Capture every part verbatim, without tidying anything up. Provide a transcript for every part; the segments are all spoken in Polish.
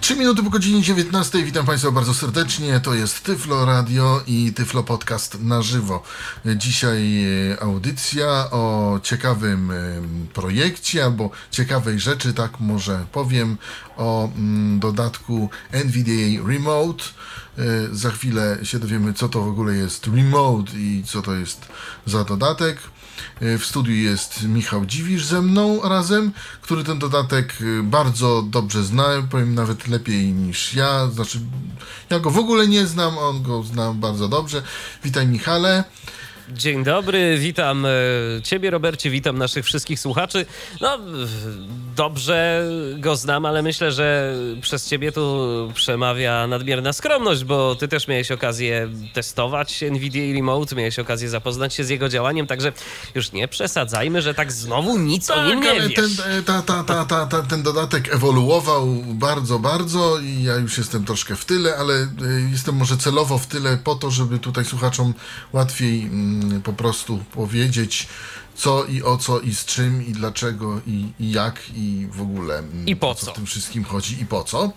trzy minuty po godzinie dziewiętnastej. Witam Państwa bardzo serdecznie. To jest Tyflo Radio i Tyflo Podcast na żywo. Dzisiaj audycja o ciekawym projekcie albo ciekawej rzeczy, tak może powiem, o dodatku N V D A Remote. Za chwilę się dowiemy, co to w ogóle jest Remote i co to jest za dodatek. W studiu jest Michał Dziwisz ze mną razem, który ten dodatek bardzo dobrze zna, powiem nawet lepiej niż ja. Znaczy, ja go w ogóle nie znam, on go zna bardzo dobrze. Witaj, Michale. Dzień dobry, witam Ciebie, Robercie, witam naszych wszystkich słuchaczy. No, dobrze go znam, ale myślę, że przez Ciebie tu przemawia nadmierna skromność, bo Ty też miałeś okazję testować N V D A Remote, miałeś okazję zapoznać się z jego działaniem, także już nie przesadzajmy, że tak znowu nic tak, o nim nie wiesz. Ten, ta, ta, ta, ta, ta, ten dodatek ewoluował bardzo, bardzo i ja już jestem troszkę w tyle, ale jestem może celowo w tyle po to, żeby tutaj słuchaczom łatwiej po prostu powiedzieć, co i o co i z czym i dlaczego i, i jak i w ogóle i po co w tym wszystkim chodzi i po co.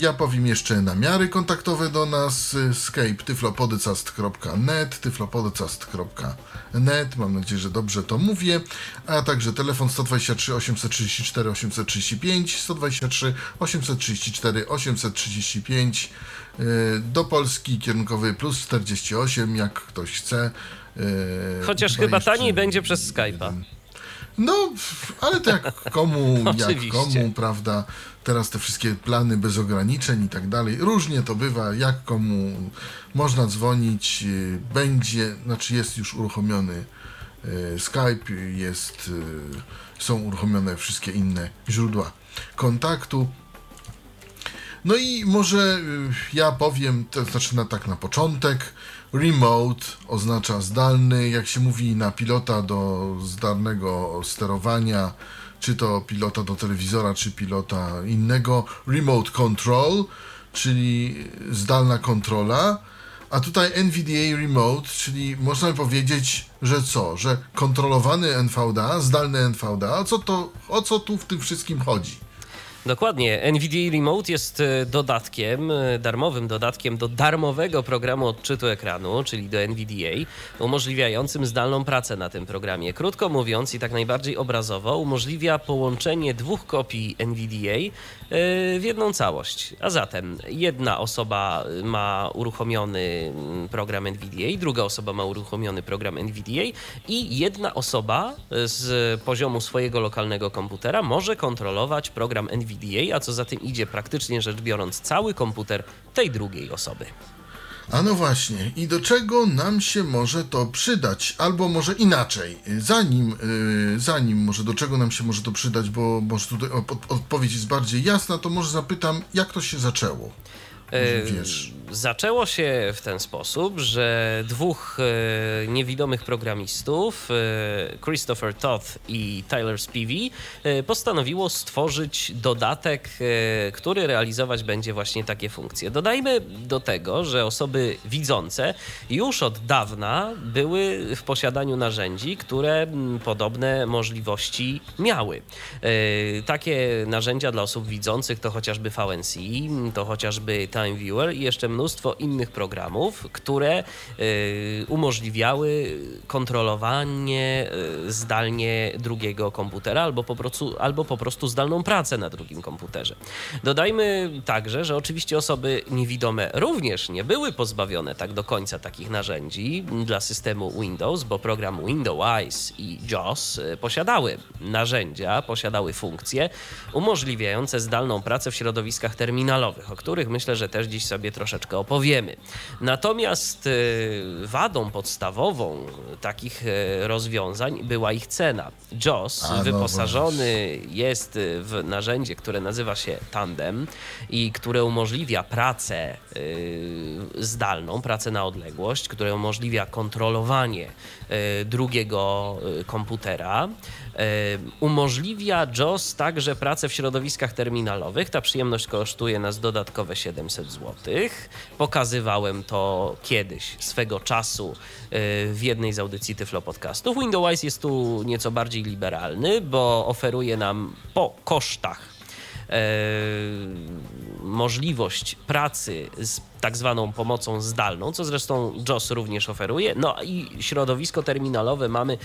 Ja powiem jeszcze namiary kontaktowe do nas: Skype tyflopodcast kropka net, tyflopodcast kropka net, mam nadzieję, że dobrze to mówię, a także telefon sto dwadzieścia trzy osiemset trzydzieści cztery osiemset trzydzieści pięć, sto dwadzieścia trzy osiemset trzydzieści cztery osiemset trzydzieści pięć, do Polski kierunkowy plus czterdzieści osiem, jak ktoś chce. Chociaż chyba taniej będzie przez Skype'a. No, ale to jak komu, jak komu, prawda? Teraz te wszystkie plany bez ograniczeń i tak dalej. Różnie to bywa, jak komu można dzwonić. Będzie, znaczy jest już uruchomiony Skype, jest, są uruchomione wszystkie inne źródła kontaktu. No i może ja powiem, to znaczy na, tak na początek, remote oznacza zdalny, jak się mówi na pilota do zdalnego sterowania, czy to pilota do telewizora, czy pilota innego, remote control, czyli zdalna kontrola, a tutaj N V D A Remote, czyli można powiedzieć, że co, że kontrolowany N V D A, zdalny N V D A, a co to, o co tu w tym wszystkim chodzi? Dokładnie. N V D A Remote jest dodatkiem, darmowym dodatkiem do darmowego programu odczytu ekranu, czyli do N V D A, umożliwiającym zdalną pracę na tym programie. Krótko mówiąc i tak najbardziej obrazowo, umożliwia połączenie dwóch kopii N V D A w jedną całość. A zatem jedna osoba ma uruchomiony program N V D A, druga osoba ma uruchomiony program N V D A i jedna osoba z poziomu swojego lokalnego komputera może kontrolować program N V D A. A co za tym idzie, praktycznie rzecz biorąc, cały komputer tej drugiej osoby. A no właśnie, i do czego nam się może to przydać? Albo może inaczej, zanim, yy, zanim może do czego nam się może to przydać, bo może tutaj od- odpowiedź jest bardziej jasna, to może zapytam, jak to się zaczęło? Wiesz. Zaczęło się w ten sposób, że dwóch e, niewidomych programistów, e, Christopher Toth i Tyler Spivey, e, postanowiło stworzyć dodatek, e, który realizować będzie właśnie takie funkcje. Dodajmy do tego, że osoby widzące już od dawna były w posiadaniu narzędzi, które m, podobne możliwości miały. E, takie narzędzia dla osób widzących to chociażby V N C, to chociażby Time Viewer i jeszcze mnóstwo innych programów, które y, umożliwiały kontrolowanie y, zdalnie drugiego komputera albo po, prostu, albo po prostu zdalną pracę na drugim komputerze. Dodajmy także, że oczywiście osoby niewidome również nie były pozbawione tak do końca takich narzędzi dla systemu Windows, bo program Window-Eyes i JAWS posiadały narzędzia, posiadały funkcje umożliwiające zdalną pracę w środowiskach terminalowych, o których myślę, że które też dziś sobie troszeczkę opowiemy. Natomiast wadą podstawową takich rozwiązań była ich cena. JAWS A, wyposażony no, jest w narzędzie, które nazywa się Tandem i które umożliwia pracę zdalną, pracę na odległość, które umożliwia kontrolowanie drugiego komputera. Umożliwia JAWS także pracę w środowiskach terminalowych. Ta przyjemność kosztuje nas dodatkowe siedemset złotych. Pokazywałem to kiedyś, swego czasu, w jednej z audycji TyfloPodcastów. Window-Eyes jest tu nieco bardziej liberalny, bo oferuje nam po kosztach e, możliwość pracy z tak zwaną pomocą zdalną, co zresztą JAWS również oferuje. No i środowisko terminalowe mamy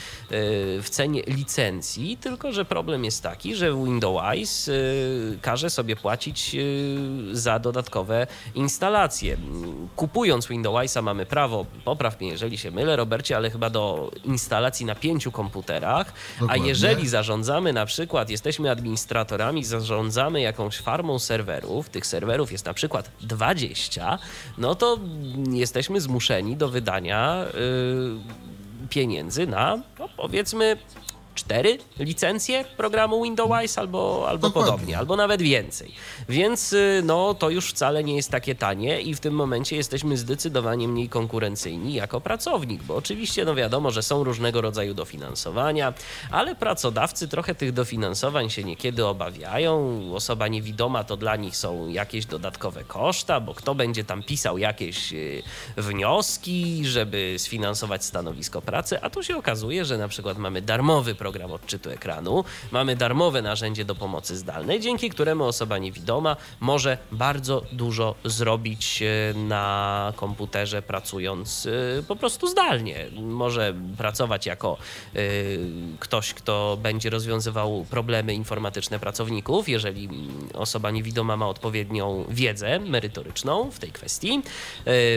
w cenie licencji, tylko że problem jest taki, że Window-Eyes każe sobie płacić za dodatkowe instalacje. Kupując Window-Eyesa mamy prawo, popraw mnie jeżeli się mylę, Robercie, ale chyba do instalacji na pięciu komputerach. Dokładnie. A jeżeli zarządzamy, na przykład jesteśmy administratorami, zarządzamy jakąś farmą serwerów, tych serwerów jest na przykład dwadzieścia, no to jesteśmy zmuszeni do wydania y, pieniędzy na, no powiedzmy, cztery licencje programu Window-Eyes albo, albo podobnie, albo nawet więcej. Więc no, to już wcale nie jest takie tanie i w tym momencie jesteśmy zdecydowanie mniej konkurencyjni jako pracownik, bo oczywiście no wiadomo, że są różnego rodzaju dofinansowania, ale pracodawcy trochę tych dofinansowań się niekiedy obawiają. Osoba niewidoma to dla nich są jakieś dodatkowe koszta, bo kto będzie tam pisał jakieś wnioski, żeby sfinansować stanowisko pracy, a tu się okazuje, że na przykład mamy darmowy program odczytu ekranu, mamy darmowe narzędzie do pomocy zdalnej, dzięki któremu osoba niewidoma może bardzo dużo zrobić na komputerze, pracując po prostu zdalnie. Może pracować jako ktoś, kto będzie rozwiązywał problemy informatyczne pracowników, jeżeli osoba niewidoma ma odpowiednią wiedzę merytoryczną w tej kwestii.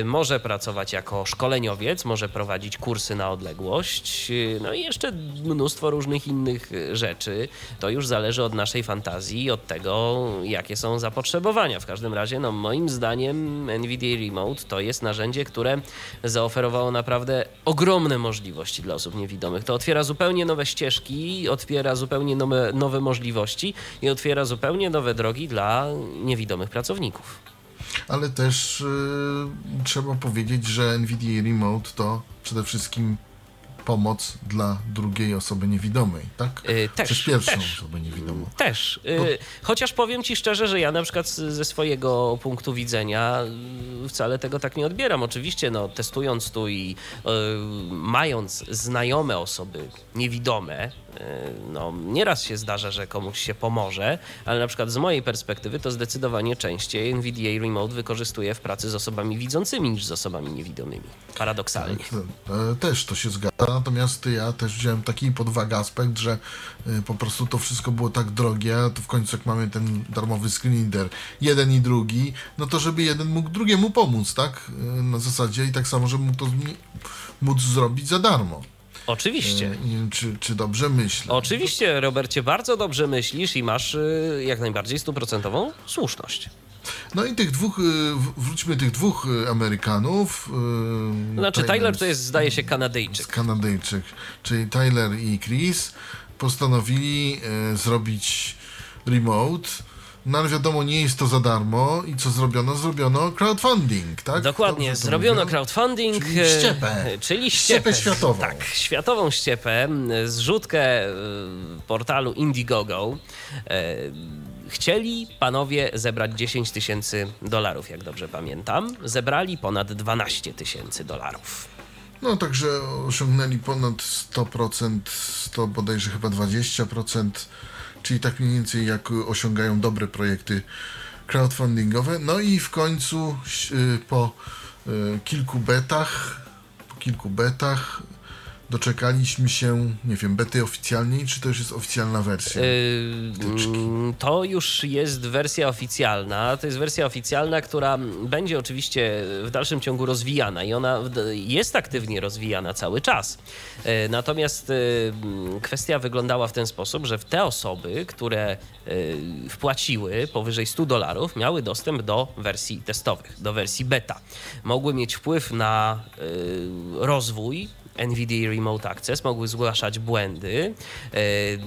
Może pracować jako szkoleniowiec, może prowadzić kursy na odległość, no i jeszcze mnóstwo różnych innych rzeczy. To już zależy od naszej fantazji, od tego, jakie są zapotrzebowania. W każdym razie, no moim zdaniem N V D A Remote to jest narzędzie, które zaoferowało naprawdę ogromne możliwości dla osób niewidomych. To otwiera zupełnie nowe ścieżki, otwiera zupełnie nowe, nowe możliwości i otwiera zupełnie nowe drogi dla niewidomych pracowników. Ale też yy, trzeba powiedzieć, że N V D A Remote to przede wszystkim pomoc dla drugiej osoby niewidomej, tak? Też. Przez pierwszą też, osobę niewidomą. Też. Bo... Chociaż powiem Ci szczerze, że ja na przykład ze swojego punktu widzenia wcale tego tak nie odbieram. Oczywiście, no, testując tu i y, mając znajome osoby niewidome, no, nieraz się zdarza, że komuś się pomoże, ale na przykład z mojej perspektywy to zdecydowanie częściej N V D A Remote wykorzystuje w pracy z osobami widzącymi niż z osobami niewidomymi. Paradoksalnie. Też to się zgadza, natomiast ja też wziąłem taki pod uwagę aspekt, że po prostu to wszystko było tak drogie, a to w końcu jak mamy ten darmowy screen reader, jeden i drugi, no to żeby jeden mógł drugiemu pomóc, tak? Na zasadzie i tak samo, żeby mu to móc zrobić za darmo. Oczywiście. E, czy, czy dobrze myślę? Oczywiście, Robercie, bardzo dobrze myślisz i masz y, jak najbardziej stuprocentową słuszność. No i tych dwóch, y, wróćmy tych dwóch Amerykanów. Y, znaczy Tyler, Tyler to jest, zdaje się, Kanadyjczyk. Kanadyjczyk, czyli Tyler i Chris postanowili y, zrobić remote. No ale wiadomo, nie jest to za darmo i co zrobiono? Zrobiono crowdfunding, tak? Dokładnie, Dobrze zrobiono mówią? crowdfunding, czyli ściepę, czyli ściepę, ściepę światową. Tak, światową ściepę, zrzutkę portalu Indiegogo. Chcieli panowie zebrać dziesięć tysięcy dolarów, jak dobrze pamiętam. Zebrali ponad dwanaście tysięcy dolarów. No także osiągnęli ponad sto procent, sto bodajże chyba dwadzieścia procent. Czyli tak mniej więcej jak osiągają dobre projekty crowdfundingowe. No i w końcu po kilku betach, po kilku betach doczekaliśmy się, nie wiem, bety oficjalnej, czy to już jest oficjalna wersja? Yy, to już jest wersja oficjalna. To jest wersja oficjalna, która będzie oczywiście w dalszym ciągu rozwijana i ona jest aktywnie rozwijana cały czas. Yy, natomiast yy, kwestia wyglądała w ten sposób, że te osoby, które yy, wpłaciły powyżej stu dolarów, miały dostęp do wersji testowych, do wersji beta. Mogły mieć wpływ na yy, rozwój N V D A Remote Access, mogły zgłaszać błędy,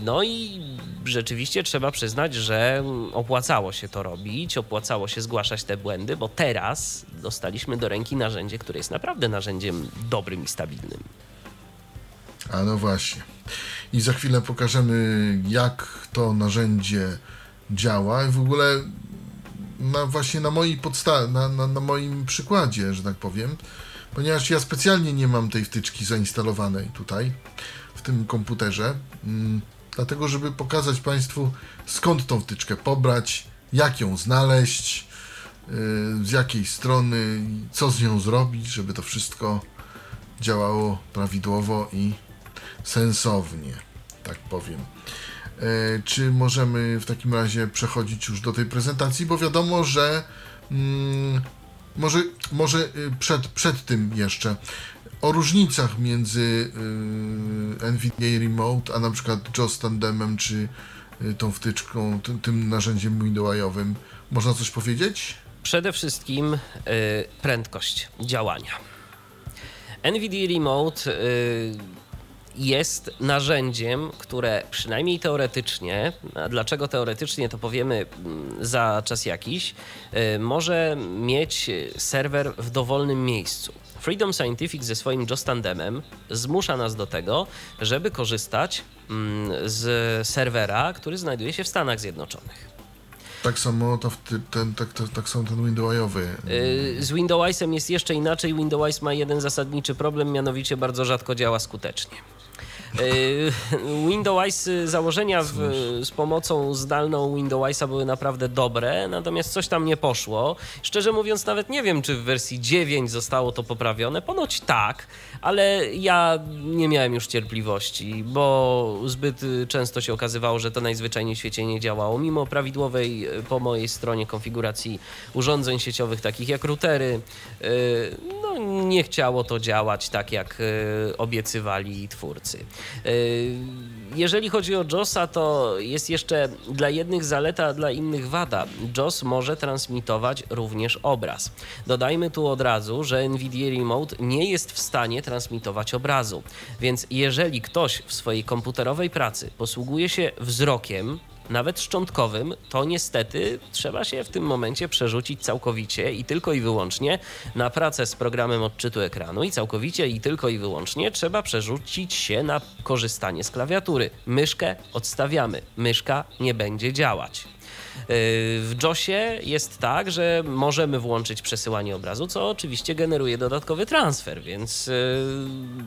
no i rzeczywiście trzeba przyznać, że opłacało się to robić, opłacało się zgłaszać te błędy, bo teraz dostaliśmy do ręki narzędzie, które jest naprawdę narzędziem dobrym i stabilnym. A no właśnie. I za chwilę pokażemy, jak to narzędzie działa i w ogóle na, właśnie na mojej podsta- na, na, na moim przykładzie, że tak powiem, ponieważ ja specjalnie nie mam tej wtyczki zainstalowanej tutaj, w tym komputerze, m, dlatego żeby pokazać Państwu, skąd tą wtyczkę pobrać, jak ją znaleźć, y, z jakiej strony, co z nią zrobić, żeby to wszystko działało prawidłowo i sensownie, tak powiem. Y, czy możemy w takim razie przechodzić już do tej prezentacji, bo wiadomo, że... Mm, Może, może przed, przed tym jeszcze o różnicach między yy, N V D A Remote, a na przykład JAWS Tandemem, czy y, tą wtyczką, t- tym narzędziem Window-Eyes'owym. Można coś powiedzieć? Przede wszystkim y, prędkość działania. N V D A Remote y, jest narzędziem, które przynajmniej teoretycznie, a dlaczego teoretycznie, to powiemy za czas jakiś, może mieć serwer w dowolnym miejscu. Freedom Scientific ze swoim JAWS Tandemem zmusza nas do tego, żeby korzystać z serwera, który znajduje się w Stanach Zjednoczonych. Tak samo, to, ten, tak, tak, tak samo ten Window-Eye'owy. Yy, z Window-Eyesem jest jeszcze inaczej. Window-Eyes ma jeden zasadniczy problem, mianowicie bardzo rzadko działa skutecznie. Window-Eyes, założenia w, z pomocą zdalną Window-Eyesa były naprawdę dobre, natomiast coś tam nie poszło. Szczerze mówiąc, nawet nie wiem, czy w wersji dziewiątej zostało to poprawione. Ponoć tak, ale ja nie miałem już cierpliwości, bo zbyt często się okazywało, że to najzwyczajniej w świecie nie działało. Mimo prawidłowej po mojej stronie konfiguracji urządzeń sieciowych, takich jak routery, no nie chciało to działać tak, jak obiecywali twórcy. Jeżeli chodzi o JAWSa, to jest jeszcze dla jednych zaleta, a dla innych wada. JAWS może transmitować również obraz. Dodajmy tu od razu, że N V D A Remote nie jest w stanie transmitować obrazu, więc jeżeli ktoś w swojej komputerowej pracy posługuje się wzrokiem, nawet szczątkowym, to niestety trzeba się w tym momencie przerzucić całkowicie i tylko i wyłącznie na pracę z programem odczytu ekranu i całkowicie i tylko i wyłącznie trzeba przerzucić się na korzystanie z klawiatury. Myszkę odstawiamy, myszka nie będzie działać. W JAWSie jest tak, że możemy włączyć przesyłanie obrazu, co oczywiście generuje dodatkowy transfer, więc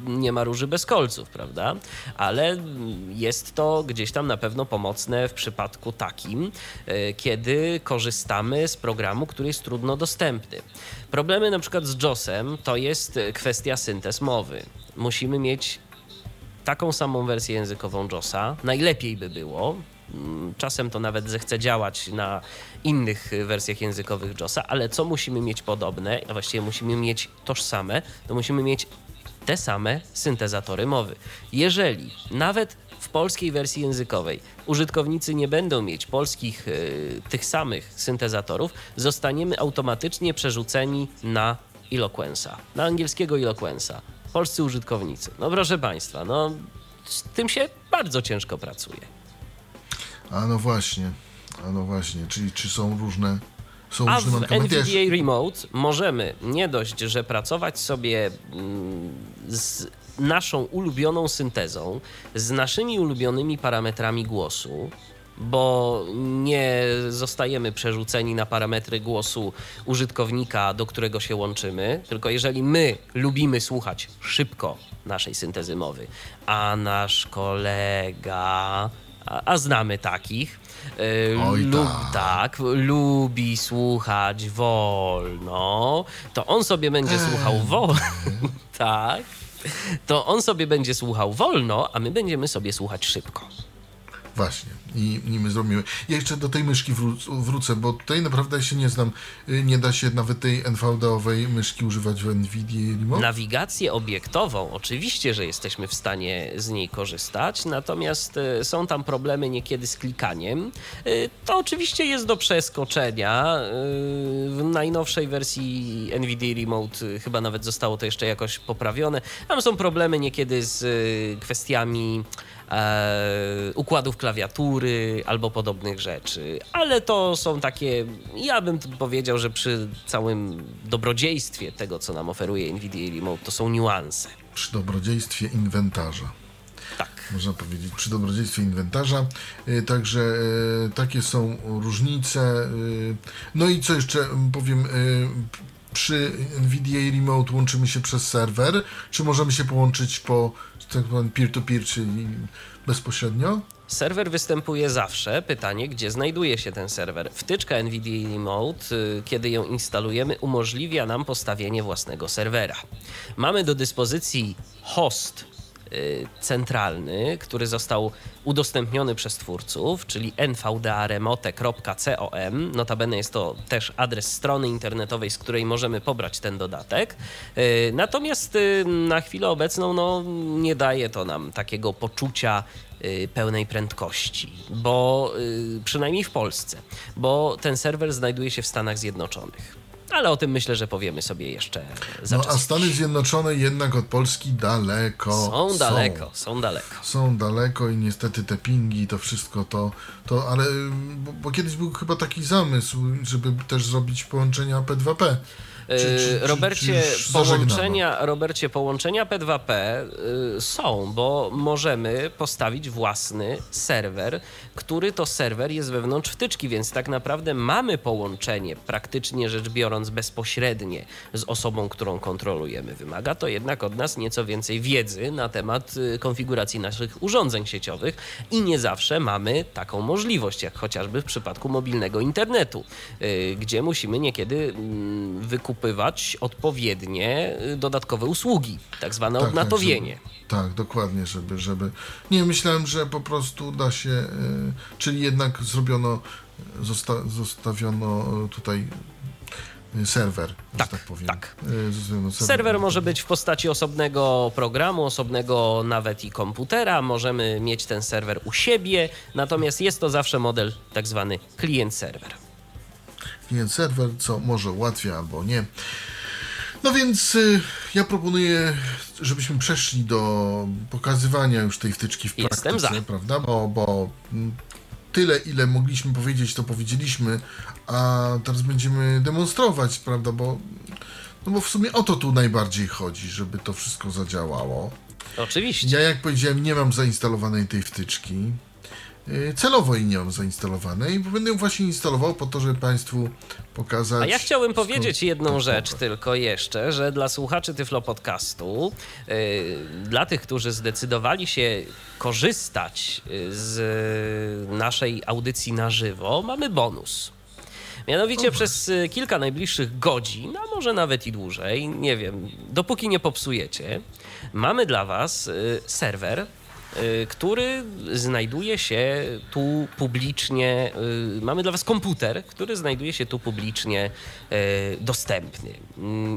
nie ma róży bez kolców, prawda? Ale jest to gdzieś tam na pewno pomocne w przypadku takim, kiedy korzystamy z programu, który jest trudno dostępny. Problemy na przykład z JAWSem to jest kwestia syntez mowy. Musimy mieć taką samą wersję językową JAWSa, najlepiej by było. Czasem to nawet zechce działać na innych wersjach językowych JAWSa, ale co musimy mieć podobne, a właściwie musimy mieć tożsame, to musimy mieć te same syntezatory mowy. Jeżeli nawet w polskiej wersji językowej użytkownicy nie będą mieć polskich yy, tych samych syntezatorów, zostaniemy automatycznie przerzuceni na Eloquence'a, na angielskiego Eloquence'a. Polscy użytkownicy. No proszę Państwa, no z tym się bardzo ciężko pracuje. A no właśnie, a no właśnie, czyli czy są różne, są a różne mankamenty. A w N V D A Remote możemy nie dość, że pracować sobie z naszą ulubioną syntezą, z naszymi ulubionymi parametrami głosu, bo nie zostajemy przerzuceni na parametry głosu użytkownika, do którego się łączymy, tylko jeżeli my lubimy słuchać szybko naszej syntezy mowy, a nasz kolega... A, a znamy takich, yy, Oj, lub tak, lubi słuchać wolno, to on sobie będzie eee. słuchał wolno, tak, to on sobie będzie słuchał wolno, a my będziemy sobie słuchać szybko. Właśnie. I, i my zrobimy. Ja jeszcze do tej myszki wró- wrócę, bo tutaj naprawdę się nie znam. Nie da się nawet tej en wu de owej myszki używać w NVIDIA Remote? Nawigację obiektową, oczywiście, że jesteśmy w stanie z niej korzystać, natomiast są tam problemy niekiedy z klikaniem. To oczywiście jest do przeskoczenia. W najnowszej wersji NVIDIA Remote chyba nawet zostało to jeszcze jakoś poprawione. Tam są problemy niekiedy z kwestiami E, układów klawiatury albo podobnych rzeczy, ale to są takie, ja bym powiedział, że przy całym dobrodziejstwie tego, co nam oferuje NVIDIA Remote, to są niuanse. Przy dobrodziejstwie inwentarza. Tak. Można powiedzieć, przy dobrodziejstwie inwentarza. Yy, także yy, takie są różnice. Yy. No i co jeszcze powiem... Yy, przy NVIDIA Remote łączymy się przez serwer, czy możemy się połączyć po tak zwanym peer-to-peer, czyli bezpośrednio? Serwer występuje zawsze. Pytanie, gdzie znajduje się ten serwer? Wtyczka NVIDIA Remote, kiedy ją instalujemy, umożliwia nam postawienie własnego serwera. Mamy do dyspozycji host yy, centralny, który został udostępniony przez twórców, czyli en wu da remote kropka com. Notabene jest to też adres strony internetowej, z której możemy pobrać ten dodatek. Natomiast na chwilę obecną no, nie daje to nam takiego poczucia pełnej prędkości, bo przynajmniej w Polsce, bo ten serwer znajduje się w Stanach Zjednoczonych. Ale o tym myślę, że powiemy sobie jeszcze za No czas. A Stany Zjednoczone jednak od Polski daleko są. Są daleko, są daleko. Są daleko i niestety te pingi, to wszystko to... to ale bo, bo kiedyś był chyba taki zamysł, żeby też zrobić połączenia P dwa P. Czy, czy, czy, Robercie, czy połączenia, Robercie, połączenia P dwa P y, są, bo możemy postawić własny serwer, który to serwer jest wewnątrz wtyczki, więc tak naprawdę mamy połączenie, praktycznie rzecz biorąc, bezpośrednie z osobą, którą kontrolujemy. Wymaga to jednak od nas nieco więcej wiedzy na temat y, konfiguracji naszych urządzeń sieciowych i nie zawsze mamy taką możliwość, jak chociażby w przypadku mobilnego internetu, y, gdzie musimy niekiedy y, wykupić kupywać odpowiednie dodatkowe usługi, tak zwane tak, odnatowienie. Tak, żeby, tak, dokładnie, żeby, żeby... Nie, myślałem, że po prostu da się... Yy, czyli jednak zrobiono, zosta- zostawiono tutaj... serwer, tak, tak powiem. Tak. Serwer, serwer może być w postaci osobnego programu, osobnego nawet i komputera. Możemy mieć ten serwer u siebie, natomiast jest to zawsze model tak zwany klient-serwer. Serwer, co może ułatwia albo nie. No więc y, ja proponuję, żebyśmy przeszli do pokazywania już tej wtyczki w praktyce. Jestem za. Prawda? Bo, bo tyle, ile mogliśmy powiedzieć, to powiedzieliśmy, a teraz będziemy demonstrować, prawda? Bo, no bo w sumie o to tu najbardziej chodzi, żeby to wszystko zadziałało. Oczywiście. Ja, jak powiedziałem, nie mam zainstalowanej tej wtyczki. Celowo jej nie mam zainstalowanej, bo będę ją właśnie instalował po to, żeby Państwu pokazać... A ja chciałbym powiedzieć jedną rzecz tylko jeszcze, że dla słuchaczy Tyflo Podcastu, yy, dla tych, którzy zdecydowali się korzystać z naszej audycji na żywo, mamy bonus. Mianowicie Dobra. przez kilka najbliższych godzin, a może nawet i dłużej, nie wiem, dopóki nie popsujecie, mamy dla Was yy, serwer, który znajduje się tu publicznie, mamy dla Was komputer, który znajduje się tu publicznie dostępny.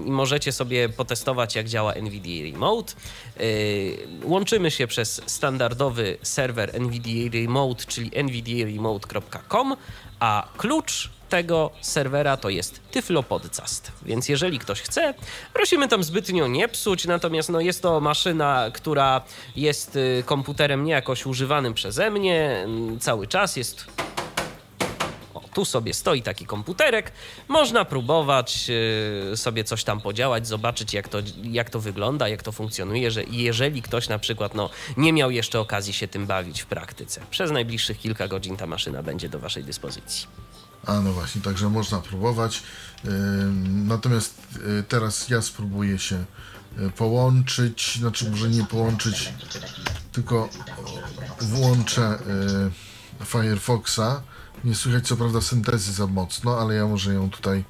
Możecie sobie potestować, jak działa NVIDIA Remote. Łączymy się przez standardowy serwer NVIDIA Remote, czyli en wu da remote kropka com, a klucz tego serwera to jest TyfloPodcast, więc jeżeli ktoś chce, prosimy tam zbytnio nie psuć, natomiast no, jest to maszyna, która jest komputerem niejakoś używanym przeze mnie, cały czas jest... Tu sobie stoi taki komputerek, można próbować yy, sobie coś tam podziałać, zobaczyć jak to, jak to wygląda, jak to funkcjonuje, że jeżeli ktoś na przykład no, nie miał jeszcze okazji się tym bawić w praktyce. Przez najbliższych kilka godzin ta maszyna będzie do Waszej dyspozycji. A no właśnie, także można próbować. Yy, natomiast yy, teraz ja spróbuję się połączyć, znaczy może nie połączyć, tylko włączę yy, Firefoxa. Nie słychać co prawda syntezy za mocno, ale ja może ją tutaj,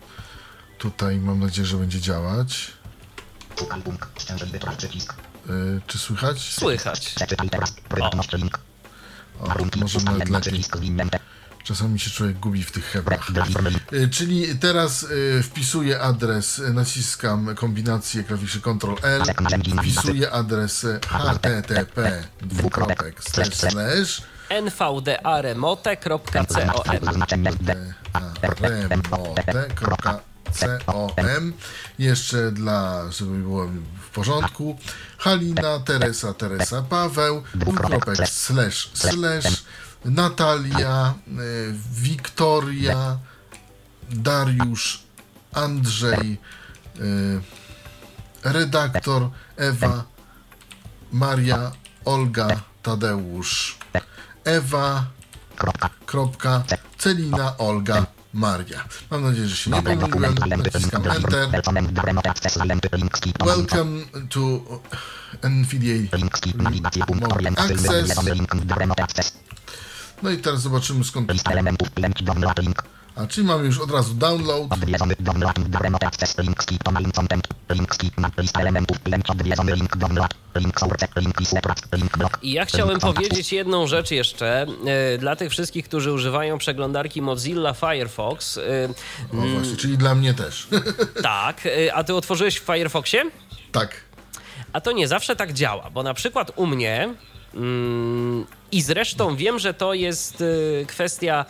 tutaj mam nadzieję, że będzie działać. Yy, czy słychać? Słychać. O, o może nawet lepiej. Czasami się człowiek gubi w tych hebrach. Yy, czyli teraz yy, wpisuję adres, naciskam kombinację klawiszy kontrol L, wpisuję adres http dwukropek slash slash nvdaremote kropka com. Jeszcze dla, żeby było w porządku, Halina, Teresa, Teresa, Paweł, dwukropek slash slash Natalia, Wiktoria, Dariusz, Andrzej, redaktor, Ewa, Maria, Olga, Tadeusz, Ewa, kropka, Celina, Olga, Maria. Mam nadzieję, że się nie pomyliłem. Naciskam Enter. Welcome to N V D A Remote Access. No i teraz zobaczymy, skąd... A, czyli mamy już od razu download. I ja chciałem powiedzieć jedną rzecz jeszcze dla tych wszystkich, którzy używają przeglądarki Mozilla Firefox. O właśnie, czyli dla mnie też. Tak, a ty otworzyłeś w Firefoxie? Tak. A to nie zawsze tak działa, bo na przykład u mnie... I zresztą wiem, że to jest kwestia,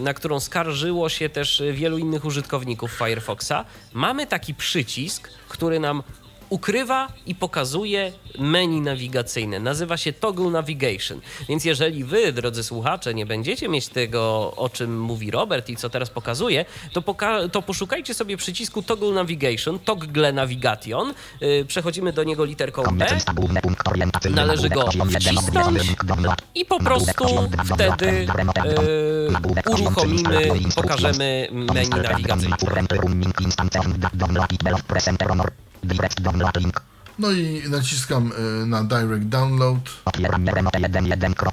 na którą skarżyło się też wielu innych użytkowników Firefoxa. Mamy taki przycisk, który nam ukrywa i pokazuje menu nawigacyjne. Nazywa się Toggle Navigation. Więc jeżeli wy, drodzy słuchacze, nie będziecie mieć tego, o czym mówi Robert i co teraz pokazuje, to, poka- to poszukajcie sobie przycisku Toggle Navigation, Toggle Navigation. Yy, przechodzimy do niego literką B. Należy go wcisnąć i po prostu wtedy yy, uruchomimy, pokażemy menu nawigacyjne. No i naciskam y, na Direct Download. Okay. Remote jeden jeden, to,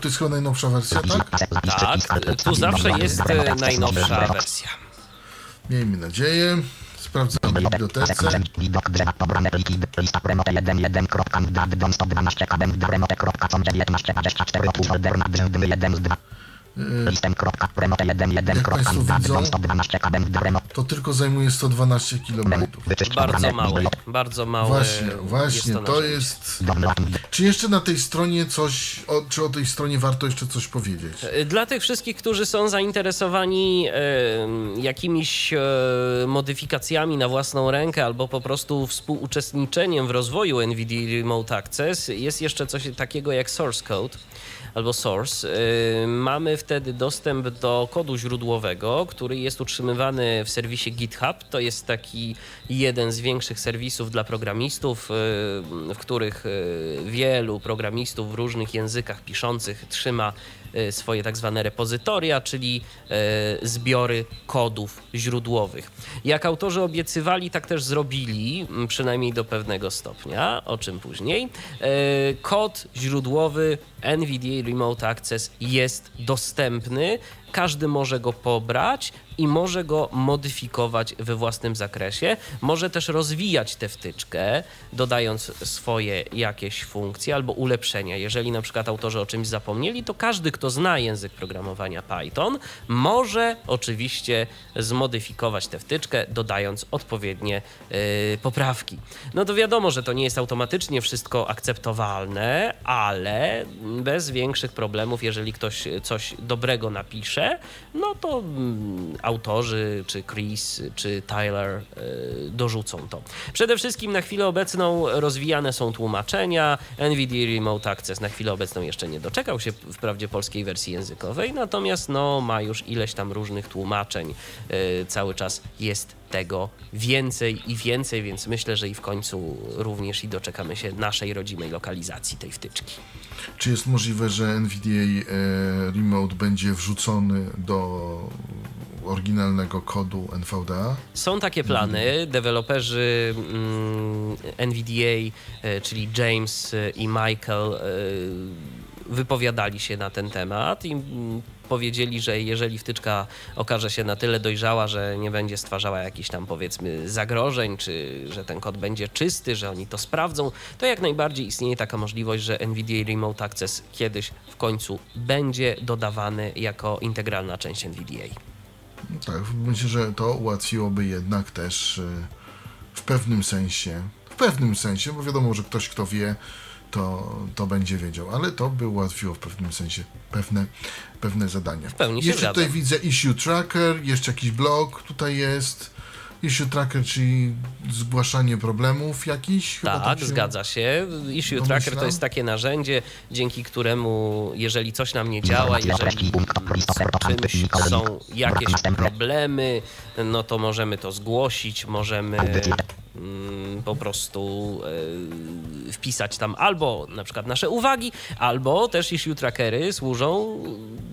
to jest chyba najnowsza wersja, tak? Tak, tu zawsze jest najnowsza wersja. Miejmy nadzieję. Sprawdzam w bibliotece. Jak Państwo widzą, to tylko zajmuje sto dwanaście kilometrów. Bardzo mały, bardzo mały. Właśnie, właśnie, jest to, to jest... Czy jeszcze na tej stronie coś, o, czy o tej stronie warto jeszcze coś powiedzieć? Dla tych wszystkich, którzy są zainteresowani e, jakimiś e, modyfikacjami na własną rękę albo po prostu współuczestniczeniem w rozwoju N V D A Remote Access, jest jeszcze coś takiego jak source code albo source. Yy, mamy wtedy dostęp do kodu źródłowego, który jest utrzymywany w serwisie GitHub. To jest taki jeden z większych serwisów dla programistów, yy, w których yy, wielu programistów w różnych językach piszących trzyma yy, swoje tak zwane repozytoria, czyli yy, zbiory kodów źródłowych. Jak autorzy obiecywali, tak też zrobili, przynajmniej do pewnego stopnia, o czym później. Yy, kod źródłowy N V D A Remote Access jest dostępny, każdy może go pobrać i może go modyfikować we własnym zakresie. Może też rozwijać tę wtyczkę, dodając swoje jakieś funkcje albo ulepszenia. Jeżeli na przykład autorzy o czymś zapomnieli, to każdy, kto zna język programowania Python, może oczywiście zmodyfikować tę wtyczkę, dodając odpowiednie yy, poprawki. No to wiadomo, że to nie jest automatycznie wszystko akceptowalne, ale bez większych problemów, jeżeli ktoś coś dobrego napisze, no to mm, autorzy, czy Chris, czy Tyler y, dorzucą to. Przede wszystkim na chwilę obecną rozwijane są tłumaczenia. N V D A Remote Access na chwilę obecną jeszcze nie doczekał się wprawdzie polskiej wersji językowej, natomiast no, ma już ileś tam różnych tłumaczeń. Y, cały czas jest tego więcej i więcej, więc myślę, że i w końcu również i doczekamy się naszej rodzimej lokalizacji tej wtyczki. Czy jest możliwe, że N V D A Remote będzie wrzucony do oryginalnego kodu N V D A? Są takie plany. Deweloperzy mm, N V D A, czyli James i Michael, wypowiadali się na ten temat i powiedzieli, że jeżeli wtyczka okaże się na tyle dojrzała, że nie będzie stwarzała jakichś tam, powiedzmy, zagrożeń, czy że ten kod będzie czysty, że oni to sprawdzą, to jak najbardziej istnieje taka możliwość, że N V D A Remote Access kiedyś w końcu będzie dodawany jako integralna część N V D A. No tak, myślę, że to ułatwiłoby jednak też w pewnym sensie, w pewnym sensie, bo wiadomo, że ktoś, kto wie, To, to będzie wiedział, ale to by ułatwiło w pewnym sensie pewne, pewne zadania. W pełni się jeszcze zgadzam. Tutaj widzę issue tracker, jeszcze jakiś blog tutaj jest. Issue tracker, czyli zgłaszanie problemów jakichś? Tak, tak się zgadza się. Issue domyślam. Tracker to jest takie narzędzie, dzięki któremu, jeżeli coś nam nie działa, jeżeli czymś są jakieś problemy, no to możemy to zgłosić, możemy mm, po prostu y, wpisać tam albo na przykład nasze uwagi, albo też issue trackery służą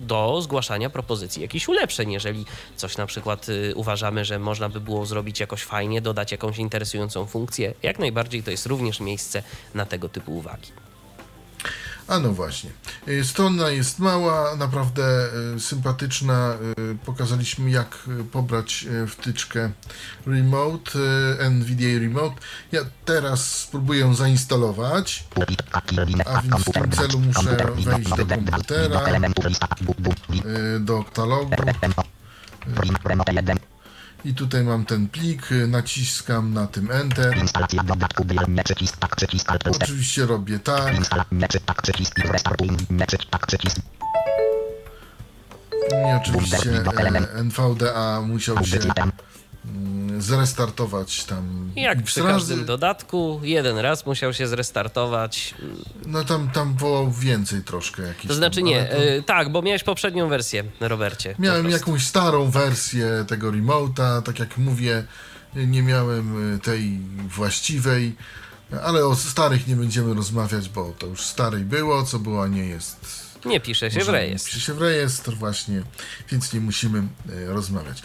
do zgłaszania propozycji jakichś ulepszeń. Jeżeli coś na przykład y, uważamy, że można by było zrobić jakoś fajnie, dodać jakąś interesującą funkcję, jak najbardziej to jest również miejsce na tego typu uwagi. A no właśnie. Strona jest mała, naprawdę sympatyczna. Pokazaliśmy, jak pobrać wtyczkę Remote, N V D A Remote. Ja teraz spróbuję ją zainstalować, a więc w tym celu muszę wejść do komputera, do katalogu. I tutaj mam ten plik, naciskam na tym Enter. Oczywiście robię tak. I oczywiście N V D A musiał się zrestartować tam. Jak przy każdym dodatku, jeden raz musiał się zrestartować. No tam, tam wołał więcej troszkę. To znaczy tam, nie, to... Yy, tak, bo miałeś poprzednią wersję, Robercie. Miałem jakąś starą wersję tego remote'a, tak jak mówię, nie miałem tej właściwej, ale o starych nie będziemy rozmawiać, bo to już starej było, co było, a nie jest... Nie pisze się w rejestr. Nie pisze się w rejestr, właśnie, więc nie musimy y, rozmawiać.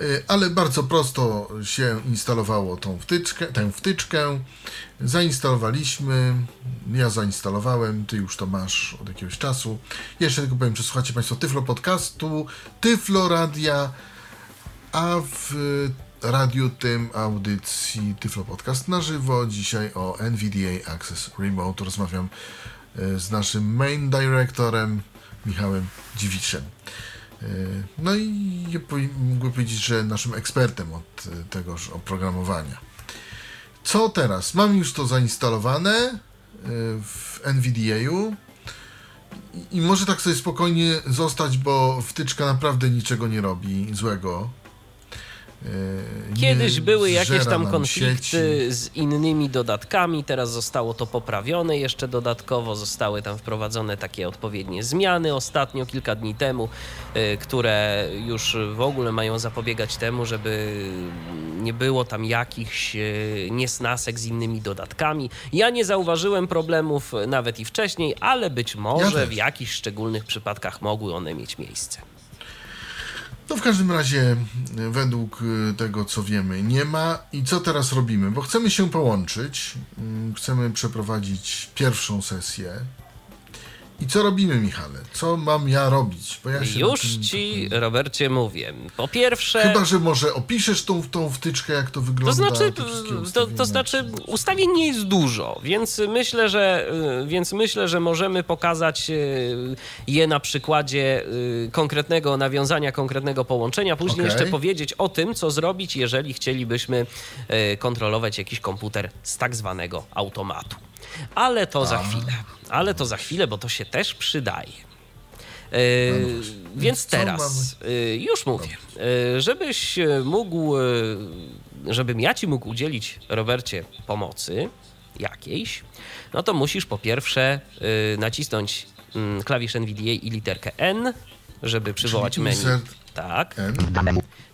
Y, ale bardzo prosto się instalowało tą wtyczkę, tę wtyczkę. Zainstalowaliśmy, ja zainstalowałem, ty już to masz od jakiegoś czasu. Jeszcze tylko powiem, że słuchacie Państwo Tyflo Podcastu, Tyflo Radia, a w radiu tym audycji Tyflo Podcast na żywo. Dzisiaj o N V D A Access Remote rozmawiam z naszym main directorem Michałem Dziwiszem. No i mógłbym powiedzieć, że naszym ekspertem od tegoż oprogramowania. Co teraz? Mam już to zainstalowane w N V D A-u i może tak sobie spokojnie zostać, bo wtyczka naprawdę niczego nie robi złego. Kiedyś były jakieś tam konflikty sieci z innymi dodatkami, teraz zostało to poprawione jeszcze dodatkowo, zostały tam wprowadzone takie odpowiednie zmiany ostatnio, kilka dni temu, które już w ogóle mają zapobiegać temu, żeby nie było tam jakichś niesnasek z innymi dodatkami. Ja nie zauważyłem problemów nawet i wcześniej, ale być może ja w jakichś szczególnych przypadkach mogły one mieć miejsce. No w każdym razie według tego, co wiemy, nie ma. I co teraz robimy? Bo chcemy się połączyć, chcemy przeprowadzić pierwszą sesję. I co robimy, Michale? Co mam ja robić? Bo ja się już ci, tak... Robercie, mówię. Po pierwsze... Chyba, że może opiszesz tą, tą wtyczkę, jak to wygląda. To znaczy, to, to znaczy ustawień nie jest dużo, więc myślę, że, więc myślę, że możemy pokazać je na przykładzie konkretnego nawiązania, konkretnego połączenia. Później okay. jeszcze powiedzieć o tym, co zrobić, jeżeli chcielibyśmy kontrolować jakiś komputer z tak zwanego automatu. Ale to A. za chwilę. Ale to za chwilę, bo to się też przydaje. Yy, więc teraz, yy, już mówię, yy, żebyś mógł, yy, żebym ja ci mógł udzielić, Robercie, pomocy jakiejś, no to musisz po pierwsze yy, nacisnąć yy, klawisz N V D A i literkę N żeby przywołać menu. Tak.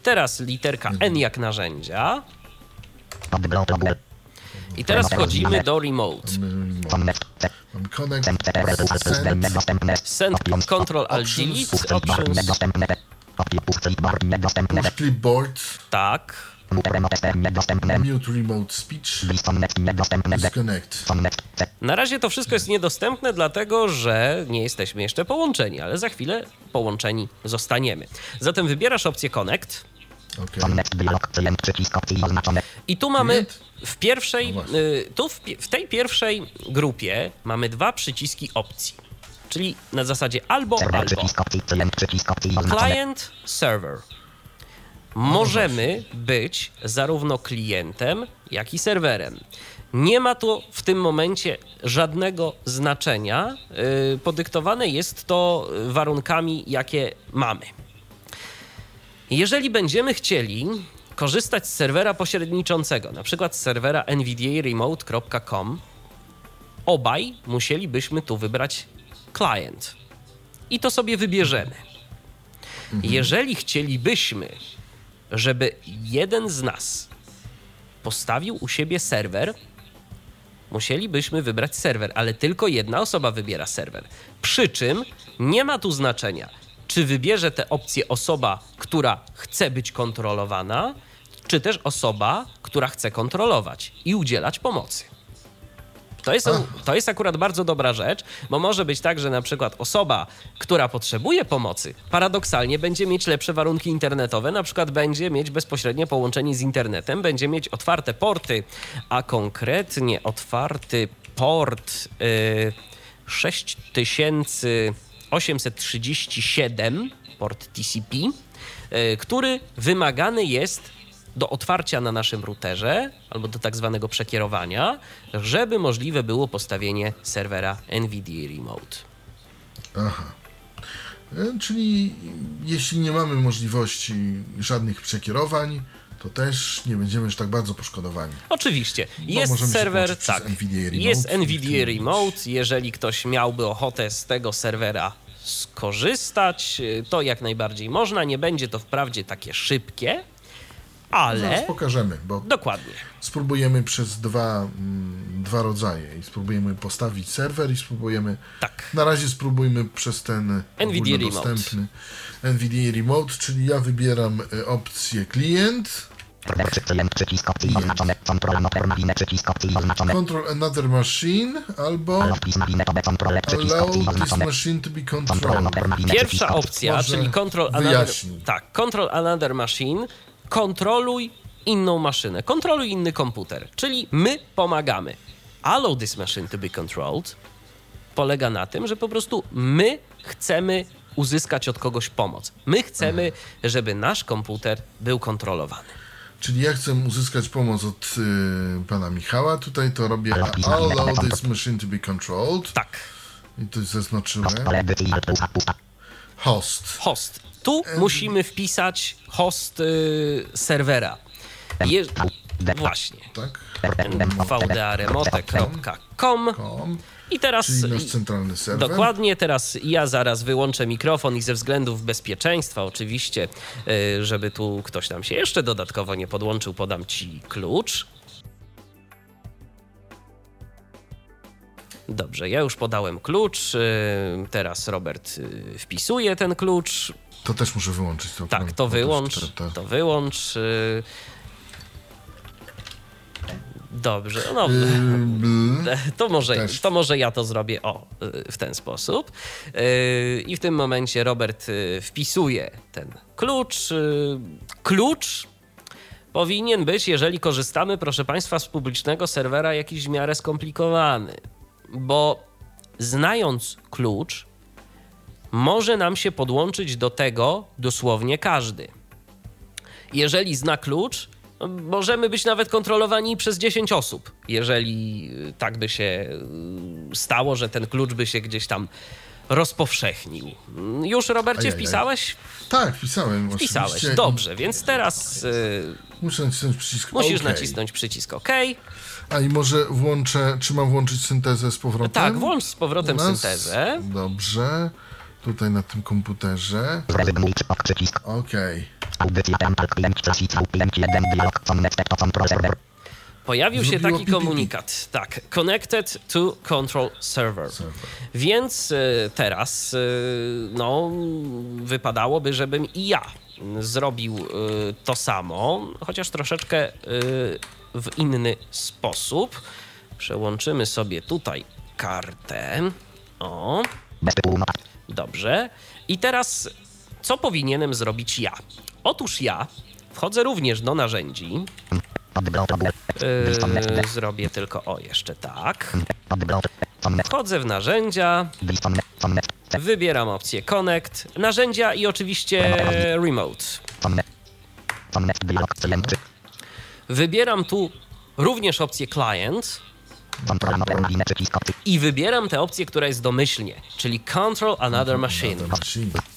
Teraz literka N jak narzędzia. I teraz wchodzimy do remote. Mamy connect, send, control, alt, delete, options, push clipboard, tak, mute remote speech, disconnect. Na razie to wszystko jest niedostępne, dlatego że nie jesteśmy jeszcze połączeni, ale za chwilę połączeni zostaniemy. Zatem wybierasz opcję connect. Okay. I tu mamy w pierwszej, no tu w, w tej pierwszej grupie mamy dwa przyciski opcji, czyli na zasadzie albo, server, albo. Client, server. Możemy być zarówno klientem, jak i serwerem. Nie ma to w tym momencie żadnego znaczenia, yy, podyktowane jest to warunkami, jakie mamy. Jeżeli będziemy chcieli korzystać z serwera pośredniczącego, na przykład z serwera n v d a remote kropka com, obaj musielibyśmy tu wybrać client. I to sobie wybierzemy. Mhm. Jeżeli chcielibyśmy, żeby jeden z nas postawił u siebie serwer, musielibyśmy wybrać serwer, ale tylko jedna osoba wybiera serwer. Przy czym nie ma tu znaczenia, czy wybierze tę opcję osoba, która chce być kontrolowana, czy też osoba, która chce kontrolować i udzielać pomocy. To jest, to jest akurat bardzo dobra rzecz, bo może być tak, że na przykład osoba, która potrzebuje pomocy, paradoksalnie będzie mieć lepsze warunki internetowe, na przykład będzie mieć bezpośrednie połączenie z internetem, będzie mieć otwarte porty, a konkretnie otwarty port yy, sześć tysięcy osiemset trzydzieści siedem, port T C P, który wymagany jest do otwarcia na naszym routerze albo do tak zwanego przekierowania, żeby możliwe było postawienie serwera N V D A Remote. Aha. Czyli jeśli nie mamy możliwości żadnych przekierowań, to też nie będziemy już tak bardzo poszkodowani. Oczywiście. Jest serwer, tak, jest N V D A Remote. Jeżeli ktoś miałby ochotę z tego serwera skorzystać, to jak najbardziej można. Nie będzie to wprawdzie takie szybkie, ale... Zaraz pokażemy, bo dokładnie. Spróbujemy przez dwa, dwa rodzaje. I spróbujemy postawić serwer i spróbujemy... Tak. Na razie spróbujmy przez ten ogólnodostępny N V D A Remote, czyli ja wybieram opcję klient. Control another machine albo allow this machine to be controlled. Pierwsza opcja, może czyli control another, tak, control another machine. Kontroluj inną maszynę, kontroluj inny komputer, czyli my pomagamy. Allow this machine to be controlled polega na tym, że po prostu my chcemy uzyskać od kogoś pomoc. My chcemy, mhm. żeby nasz komputer był kontrolowany. Czyli ja chcę uzyskać pomoc od y, pana Michała. Tutaj to robię allow this machine to be controlled. Tak. I to zaznaczyłem. Host. Host. Tu um. musimy wpisać host y, serwera. Je... Właśnie. Tak. n v d a remote kropka com. I teraz... Czyli nasz centralny serwer. Dokładnie, teraz ja zaraz wyłączę mikrofon i ze względów bezpieczeństwa oczywiście, żeby tu ktoś nam się jeszcze dodatkowo nie podłączył, podam ci klucz. Dobrze, ja już podałem klucz, teraz Robert wpisuje ten klucz. To też muszę wyłączyć. To tak, to wyłącz, to wyłącz. Dobrze, no to może, to może ja to zrobię o, w ten sposób. I w tym momencie Robert wpisuje ten klucz. Klucz powinien być, jeżeli korzystamy, proszę Państwa, z publicznego serwera, jakiś w miarę skomplikowany, bo znając klucz, może nam się podłączyć do tego dosłownie każdy. Jeżeli zna klucz, możemy być nawet kontrolowani przez dziesięć osób, jeżeli tak by się stało, że ten klucz by się gdzieś tam rozpowszechnił. Już, Robercie, ajajaj. Wpisałeś? Tak, wpisałem. Wpisałeś, oczywiście. Dobrze, więc teraz... Muszę nacisnąć przycisk Musisz okay. nacisnąć przycisk OK. A i może włączę, czy mam włączyć syntezę z powrotem? Tak, włącz z powrotem syntezę. Dobrze. tutaj na tym komputerze. Okej. Okay. Pojawił się taki komunikat, tak, connected to control server, więc teraz no, wypadałoby, żebym i ja zrobił to samo, chociaż troszeczkę w inny sposób. Przełączymy sobie tutaj kartę, o, dobrze. I teraz co powinienem zrobić ja? Otóż ja wchodzę również do narzędzi. Yy, zrobię tylko, o, jeszcze tak. Wchodzę w narzędzia, wybieram opcję Connect, narzędzia i oczywiście Remote. Wybieram tu również opcję Client i wybieram tę opcję, która jest domyślnie, czyli Control Another Machine.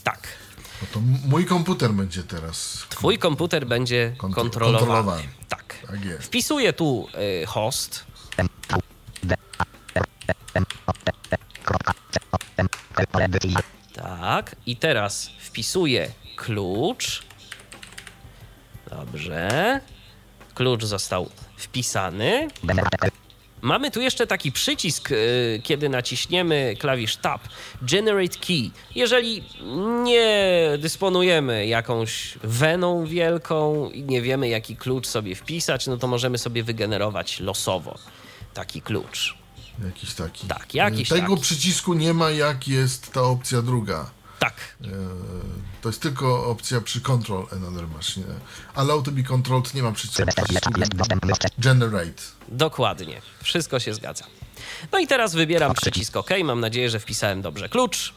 Tak. No to mój komputer będzie teraz. Twój komputer będzie Kontro- kontrolowany. kontrolowany. Tak. tak jest. Wpisuję tu y, host. Tak. I teraz wpisuję klucz. Dobrze. Klucz został wpisany. Mamy tu jeszcze taki przycisk, kiedy naciśniemy klawisz Tab, Generate Key. Jeżeli nie dysponujemy jakąś weną wielką i nie wiemy, jaki klucz sobie wpisać, no to możemy sobie wygenerować losowo taki klucz. Jakiś taki. Tak, jakiś Tego taki. Przycisku nie ma, jak jest ta opcja druga. Tak. To jest tylko opcja przy Control Another Machine. Allow to be controlled nie ma przycisku Generate. Dokładnie. Wszystko się zgadza. No i teraz wybieram przycisk OK. Mam nadzieję, że wpisałem dobrze klucz.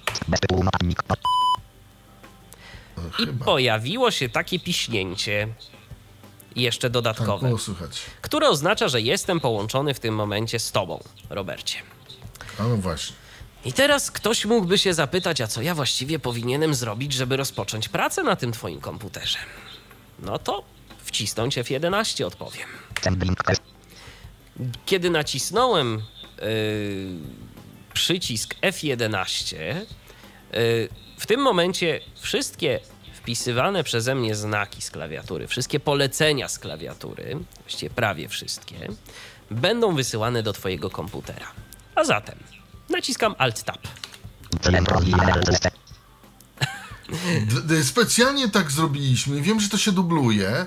I pojawiło się takie piśnięcie jeszcze dodatkowe, które oznacza, że jestem połączony w tym momencie z tobą, Robercie. A no właśnie. I teraz ktoś mógłby się zapytać, a co ja właściwie powinienem zrobić, żeby rozpocząć pracę na tym twoim komputerze? No to wcisnąć F jedenaście, odpowiem. Kiedy nacisnąłem yy, przycisk F jedenaście, yy, w tym momencie wszystkie wpisywane przeze mnie znaki z klawiatury, wszystkie polecenia z klawiatury, właściwie prawie wszystkie, będą wysyłane do twojego komputera. A zatem... Naciskam Alt-Tab. D- specjalnie tak zrobiliśmy. Wiem, że to się dubluje,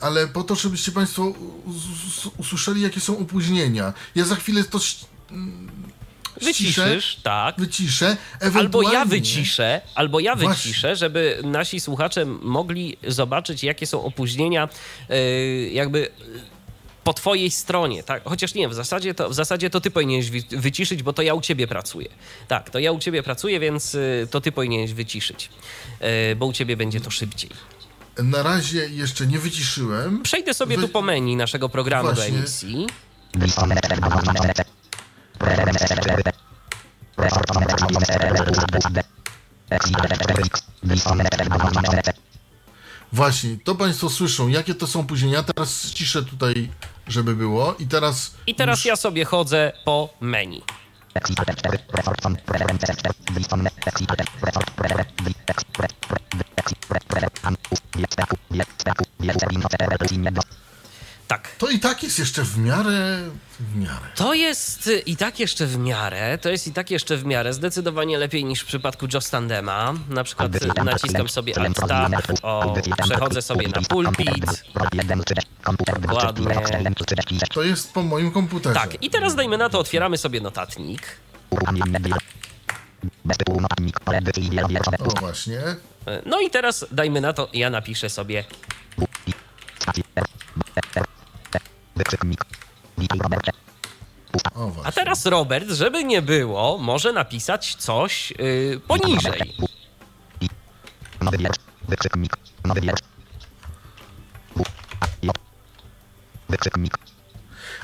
ale po to, żebyście Państwo us- usłyszeli, jakie są opóźnienia. Ja za chwilę to ś- ściszę, wyciszysz, tak. Wyciszę. Albo ja wyciszę, albo ja Właśnie. wyciszę, żeby nasi słuchacze mogli zobaczyć, jakie są opóźnienia yy, jakby... po twojej stronie, tak? Chociaż nie, w zasadzie, to, w zasadzie to ty powinieneś wyciszyć, bo to ja u ciebie pracuję. Tak, to ja u ciebie pracuję, więc to ty powinieneś wyciszyć, bo u ciebie będzie to szybciej. Na razie jeszcze nie wyciszyłem. Przejdę sobie Wy... tu po menu naszego programu Właśnie. do emisji. Właśnie, to Państwo słyszą, jakie to są opóźnienia. Teraz ściszę tutaj, żeby było. I teraz... I teraz już... ja sobie chodzę po menu. Tak. To i tak jest jeszcze w miarę... w miarę. To jest i tak jeszcze w miarę. To jest i tak jeszcze w miarę. Zdecydowanie lepiej niż w przypadku JAWS Tandema. Na przykład naciskam sobie Alt-Tab. O, przechodzę sobie na pulpit. Ładnie. To jest po moim komputerze. Tak, i teraz dajmy na to, otwieramy sobie notatnik. O, właśnie. No i teraz dajmy na to, ja napiszę sobie... A teraz Robert, żeby nie było, może napisać coś yy, poniżej.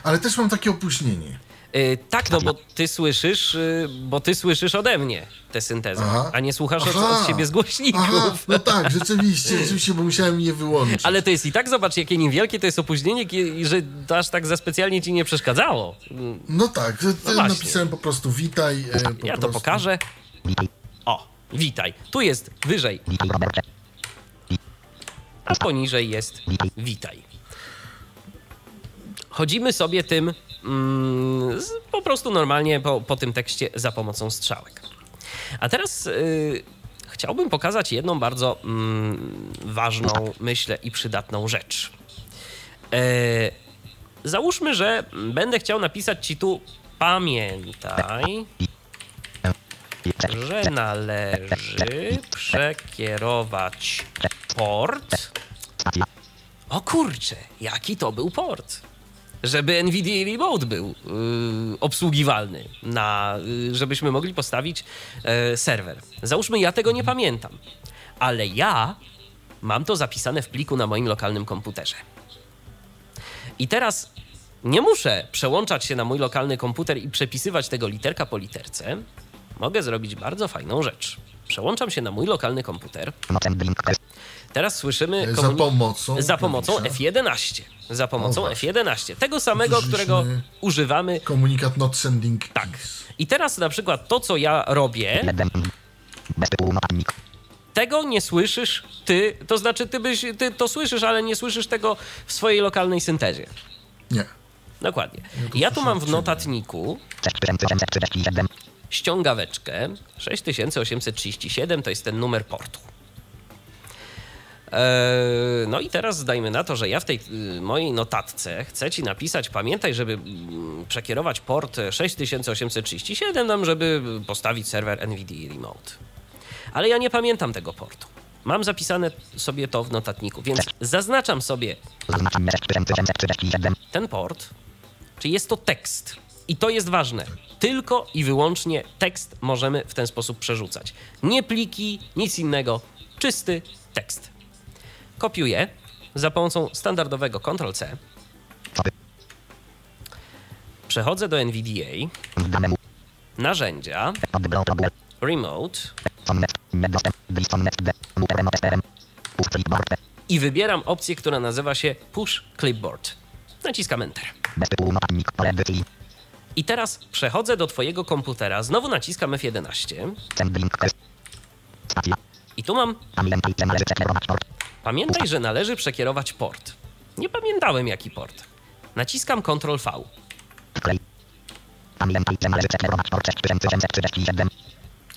Ale też mam takie opóźnienie. Yy, tak, no bo ty słyszysz, yy, bo ty słyszysz ode mnie tę syntezę, Aha. a nie słuchasz od, od siebie z głośników. Aha, no tak, rzeczywiście, rzeczywiście, bo musiałem je wyłączyć. Ale to jest i tak, zobacz, jakie niewielkie to jest opóźnienie, że aż tak za specjalnie ci nie przeszkadzało. No tak, no napisałem po prostu witaj. E, po ja prostu. to pokażę. O, witaj. Tu jest wyżej. A poniżej jest witaj. Chodzimy sobie tym mm, po prostu normalnie po, po tym tekście za pomocą strzałek. A teraz yy, chciałbym pokazać jedną bardzo mm, ważną, myślę, i przydatną rzecz. Yy, załóżmy, że będę chciał napisać ci tu pamiętaj, że należy przekierować port. O kurczę, jaki to był port, żeby N V D A Remote był yy, obsługiwalny, na, yy, żebyśmy mogli postawić yy, serwer. Załóżmy, ja tego nie pamiętam, ale ja mam to zapisane w pliku na moim lokalnym komputerze. I teraz nie muszę przełączać się na mój lokalny komputer i przepisywać tego literka po literce. Mogę zrobić bardzo fajną rzecz. Przełączam się na mój lokalny komputer. Teraz słyszymy komunik- za pomocą, za pomocą F jedenaście. Za pomocą F jedenaście. Tego samego, Użyliśmy którego używamy. Komunikat not sending. Tak. I teraz na przykład to, co ja robię, tego nie słyszysz ty. To znaczy ty, byś, ty to słyszysz, ale nie słyszysz tego w swojej lokalnej syntezie. Nie. Dokładnie. Ja tu mam w notatniku ściągaweczkę sześć tysięcy osiemset trzydzieści siedem, to jest ten numer portu. Eee, no i teraz dajmy na to, że ja w tej y, mojej notatce chcę ci napisać, pamiętaj, żeby y, przekierować port sześć tysięcy osiemset trzydzieści siedem, nam, żeby postawić serwer N V D A Remote. Ale ja nie pamiętam tego portu. Mam zapisane sobie to w notatniku, więc zaznaczam sobie ten port, czyli jest to tekst. I to jest ważne. Tylko i wyłącznie tekst możemy w ten sposób przerzucać. Nie pliki, nic innego. Czysty tekst. Kopiuję za pomocą standardowego kontrol C. Przechodzę do N V D A. Narzędzia. Remote. I wybieram opcję, która nazywa się Push Clipboard. Naciskam Enter. I teraz przechodzę do twojego komputera, znowu naciskam F jedenaście. I tu mam... Pamiętaj, że należy przekierować port. Nie pamiętałem, jaki port. Naciskam kontrol V.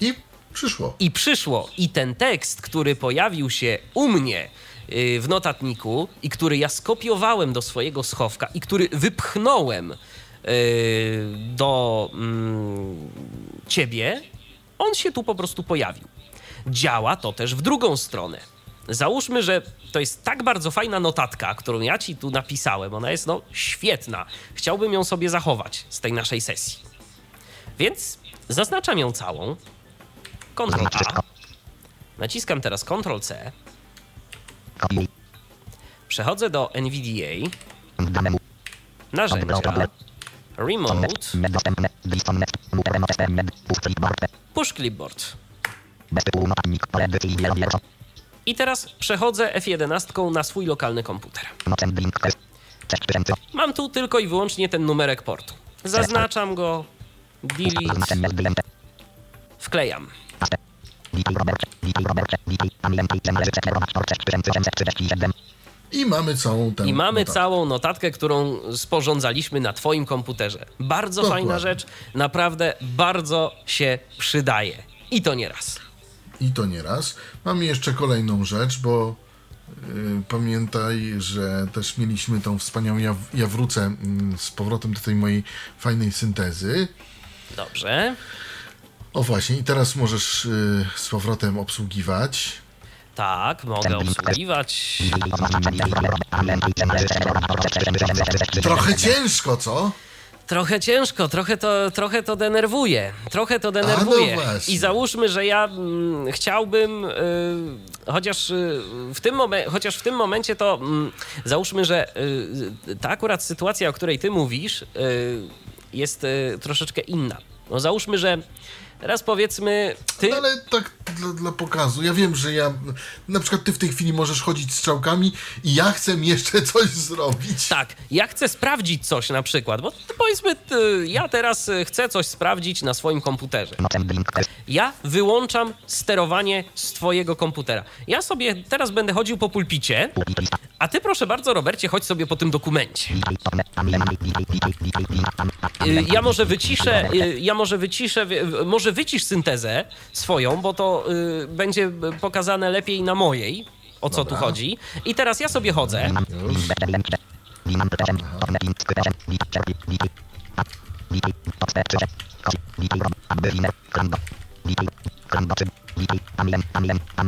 I przyszło. I przyszło. I ten tekst, który pojawił się u mnie w notatniku i który ja skopiowałem do swojego schowka i który wypchnąłem do mm, ciebie, on się tu po prostu pojawił. Działa to też w drugą stronę. Załóżmy, że to jest tak bardzo fajna notatka, którą ja ci tu napisałem. Ona jest no świetna. Chciałbym ją sobie zachować z tej naszej sesji. Więc zaznaczam ją całą. kontrol A. Naciskam teraz kontrol C. Przechodzę do N V D A. Narzędzia. Remote. Push Clipboard. I teraz przechodzę F jedenaście na swój lokalny komputer. Mam tu tylko i wyłącznie ten numerek portu. Zaznaczam go. Delete. Wklejam. I mamy całą tę I mamy notatkę. całą notatkę, którą sporządzaliśmy na twoim komputerze. Bardzo Dokładnie. fajna rzecz, naprawdę bardzo się przydaje. I to nie raz. I to nie raz. Mamy jeszcze kolejną rzecz, bo yy, pamiętaj, że też mieliśmy tą wspaniałą... Ja, ja wrócę yy, z powrotem do tej mojej fajnej syntezy. Dobrze. O właśnie, i teraz możesz yy, z powrotem obsługiwać... Tak, mogę obsługiwać. Trochę ciężko, co? Trochę ciężko, trochę to, trochę to denerwuje. Trochę to denerwuje. A, no I załóżmy, że ja m, chciałbym, y, chociaż, y, w tym momen- chociaż w tym momencie to m, załóżmy, że y, ta akurat sytuacja, o której ty mówisz, y, jest y, troszeczkę inna. No załóżmy, że Teraz powiedzmy ty... No ale tak dla, dla pokazu. Ja wiem, że ja... Na przykład ty w tej chwili możesz chodzić strzałkami i ja chcę jeszcze coś zrobić. Tak. Ja chcę sprawdzić coś na przykład, bo powiedzmy ty, ja teraz chcę coś sprawdzić na swoim komputerze. Ja wyłączam sterowanie z twojego komputera. Ja sobie teraz będę chodził po pulpicie, a ty proszę bardzo, Robercie, chodź sobie po tym dokumencie. Ja może wyciszę... Ja może wyciszę... Może wycisz syntezę swoją, bo to y, będzie pokazane lepiej na mojej, o co Dobra. Tu chodzi. I teraz ja sobie chodzę.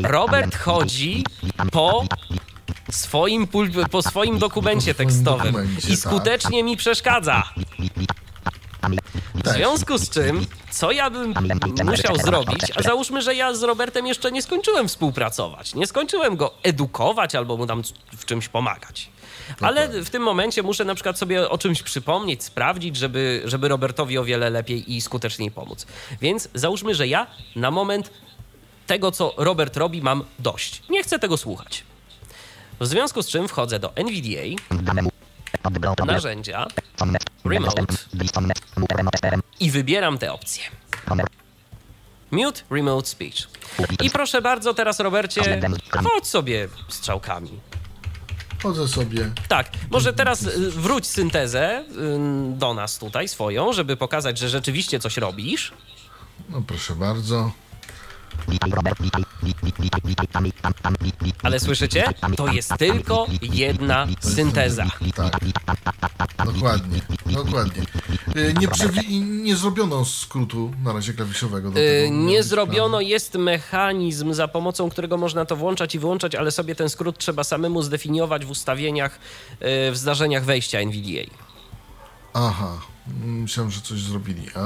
Robert chodzi po... swoim pul- po swoim dokumencie tekstowym i skutecznie mi przeszkadza. W związku z czym, co ja bym musiał zrobić, a załóżmy, że ja z Robertem jeszcze nie skończyłem współpracować, nie skończyłem go edukować albo mu tam w czymś pomagać. Ale w tym momencie muszę na przykład sobie o czymś przypomnieć, sprawdzić, żeby, żeby Robertowi o wiele lepiej i skuteczniej pomóc. Więc załóżmy, że ja na moment tego, co Robert robi, mam dość. Nie chcę tego słuchać. W związku z czym wchodzę do N V D A, narzędzia, Remote i wybieram te opcje. Mute Remote Speech. I proszę bardzo, teraz Robercie, chodź sobie strzałkami. Chodzę sobie. Tak, może teraz wróć syntezę do nas tutaj swoją, żeby pokazać, że rzeczywiście coś robisz. No proszę bardzo. Witaj Robert, witaj, witaj, witaj, witaj, tam, tam, tam, witaj. Ale słyszycie? To jest tylko jedna synteza. Tak. Dokładnie, dokładnie. Nie, przewi- nie zrobiono skrótu na razie klawiszowego. Do tego nie zrobiono, jest mechanizm, za pomocą którego można to włączać i wyłączać, ale sobie ten skrót trzeba samemu zdefiniować w ustawieniach, w zdarzeniach wejścia N V D A. Aha. Myślałem, że coś zrobili. A,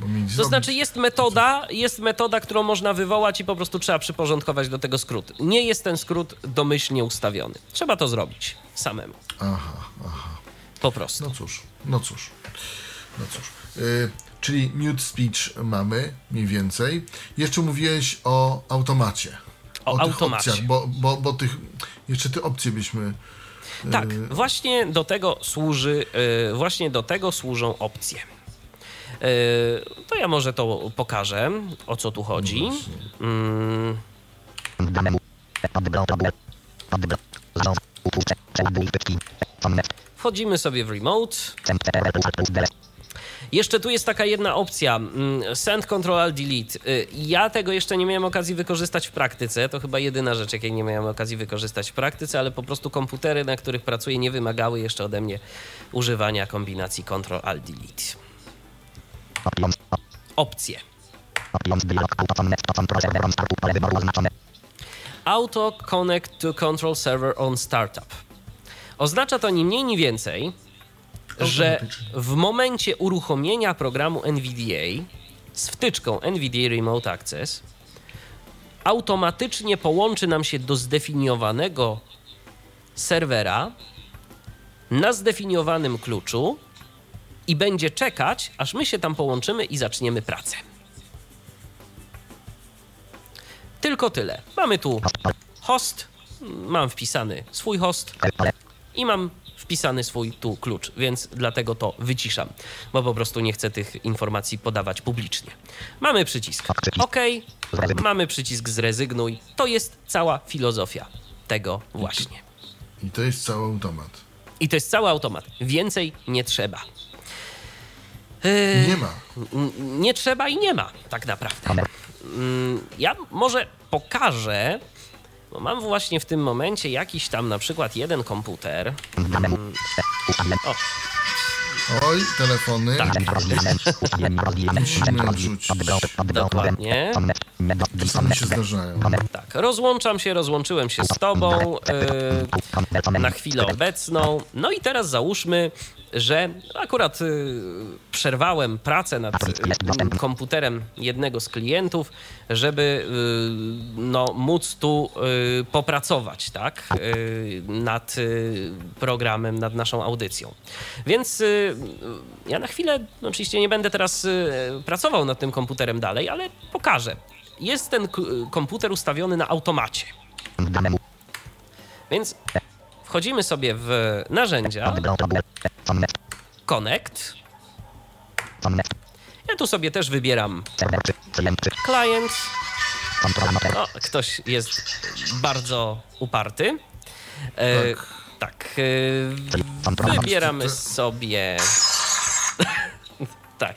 bo mi to zrobić. Znaczy jest metoda, jest metoda, którą można wywołać i po prostu trzeba przyporządkować do tego skrót. Nie jest ten skrót domyślnie ustawiony. Trzeba to zrobić samemu. Aha, aha. Po prostu. No cóż, no cóż, no cóż. Yy, czyli mute speech mamy mniej więcej. Jeszcze mówiłeś o automacie. O, o automacie. Opcjach, bo, bo, bo tych, jeszcze te opcje byśmy... Tak, właśnie do tego służy, yy, właśnie do tego służą opcje. Yy, to ja może to pokażę, o co tu chodzi. Mm. Wchodzimy sobie w remote. Jeszcze tu jest taka jedna opcja, send, control, alt, delete. Ja tego jeszcze nie miałem okazji wykorzystać w praktyce, to chyba jedyna rzecz, jakiej nie miałem okazji wykorzystać w praktyce, ale po prostu komputery, na których pracuję, nie wymagały jeszcze ode mnie używania kombinacji control, alt, delete. Opcje. Auto connect to control server on startup. Oznacza to ni mniej, ni więcej, że w momencie uruchomienia programu N V D A z wtyczką N V D A Remote Access automatycznie połączy nam się do zdefiniowanego serwera na zdefiniowanym kluczu i będzie czekać, aż my się tam połączymy i zaczniemy pracę. Tylko tyle. Mamy tu host, mam wpisany swój host i mam wpisany swój tu klucz, więc dlatego to wyciszam, bo po prostu nie chcę tych informacji podawać publicznie. Mamy przycisk OK, mamy przycisk zrezygnuj. To jest cała filozofia tego właśnie. I to jest cały automat. I to jest cały automat. Więcej nie trzeba. Yy, nie ma. N- nie trzeba i nie ma, tak naprawdę. Yy, ja może pokażę... No mam właśnie w tym momencie jakiś tam na przykład jeden komputer. O. Oj, telefony. Tak. Musimy odrzucić. Dokładnie. Czasami się zdarzają. Tak, rozłączam się, rozłączyłem się z tobą yy, na chwilę obecną. No i teraz załóżmy, że akurat y, przerwałem pracę nad y, komputerem jednego z klientów, żeby y, no, móc tu y, popracować, tak, y, nad y, programem, nad naszą audycją. Więc y, ja na chwilę, no, oczywiście nie będę teraz y, pracował nad tym komputerem dalej, ale pokażę. Jest ten k- komputer ustawiony na automacie. Więc wchodzimy sobie w narzędzia, Connect. Ja tu sobie też wybieram Client. No, ktoś jest bardzo uparty. E, tak. tak. E, wybieramy sobie... tak.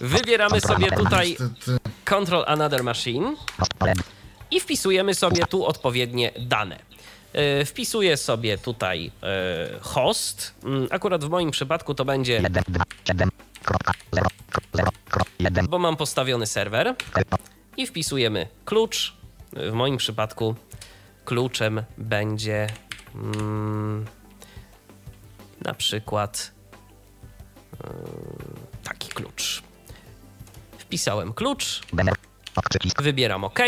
Wybieramy sobie tutaj Control Another Machine i wpisujemy sobie tu odpowiednie dane. Wpisuję sobie tutaj host. Akurat w moim przypadku to będzie, bo mam postawiony serwer. I wpisujemy klucz. W moim przypadku kluczem będzie mm, na przykład taki klucz. Wpisałem klucz. Wybieram OK.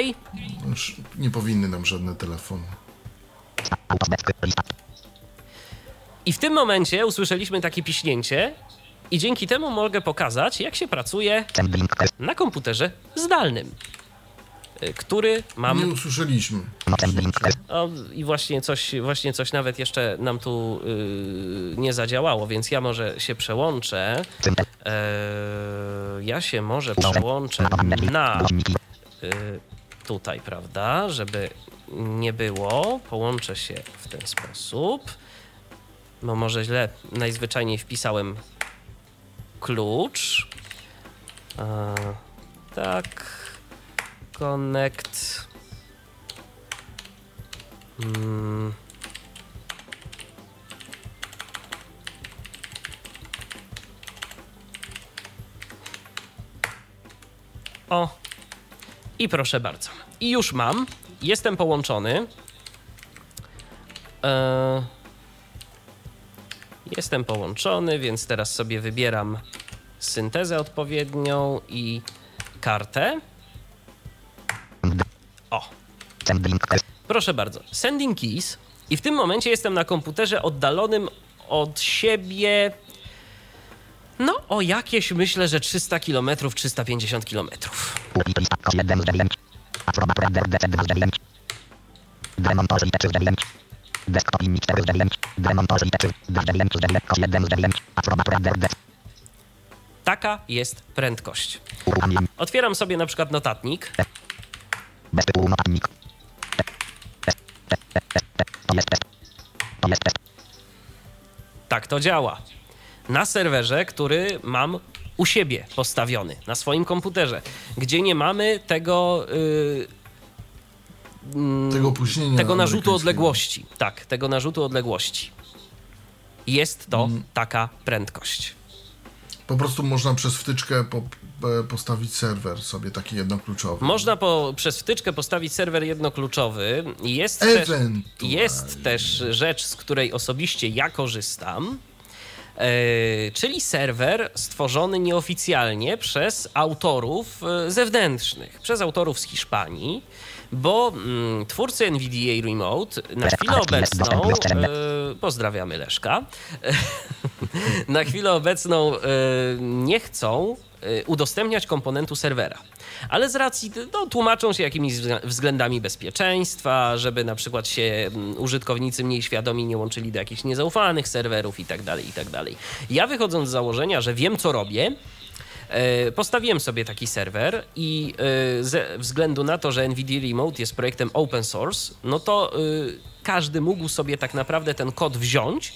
Już nie powinny nam żadne telefony. I w tym momencie usłyszeliśmy takie piśnięcie i dzięki temu mogę pokazać, jak się pracuje na komputerze zdalnym, który mam... Nie usłyszeliśmy. O, i właśnie coś, właśnie coś nawet jeszcze nam tu yy, nie zadziałało, więc ja może się przełączę. Yy, ja się może przełączę na... Yy, tutaj, prawda, żeby... nie było. Połączę się w ten sposób. No może źle, najzwyczajniej wpisałem klucz. E, tak. Connect. Hmm. O. I proszę bardzo. I już mam. Jestem połączony. Eee, jestem połączony, więc teraz sobie wybieram syntezę odpowiednią i kartę. O. Proszę bardzo. Sending keys. I w tym momencie jestem na komputerze oddalonym od siebie no o jakieś, myślę, że trzysta kilometrów, trzysta pięćdziesiąt kilometrów. Taka jest prędkość. Otwieram sobie na przykład notatnik. Tak to działa. Na serwerze, który mam u siebie postawiony, na swoim komputerze, gdzie nie mamy tego yy, yy, tego, tego narzutu odległości. Tak, tego narzutu odległości. Jest to hmm. taka prędkość. Po prostu można przez wtyczkę po, postawić serwer sobie taki jednokluczowy. Można po, przez wtyczkę postawić serwer jednokluczowy. Jest, te, jest też rzecz, z której osobiście ja korzystam. Yy, czyli serwer stworzony nieoficjalnie przez autorów yy, zewnętrznych, przez autorów z Hiszpanii, bo yy, twórcy N V D A Remote na chwilę obecną, yy, pozdrawiamy Leszka, na chwilę obecną yy, nie chcą yy, udostępniać komponentu serwera. Ale z racji, no, tłumaczą się jakimiś względami bezpieczeństwa, żeby na przykład się użytkownicy mniej świadomi nie łączyli do jakichś niezaufanych serwerów i tak dalej, i tak dalej. Ja wychodząc z założenia, że wiem, co robię, postawiłem sobie taki serwer i ze względu na to, że N V D A Remote jest projektem open source, no to każdy mógł sobie tak naprawdę ten kod wziąć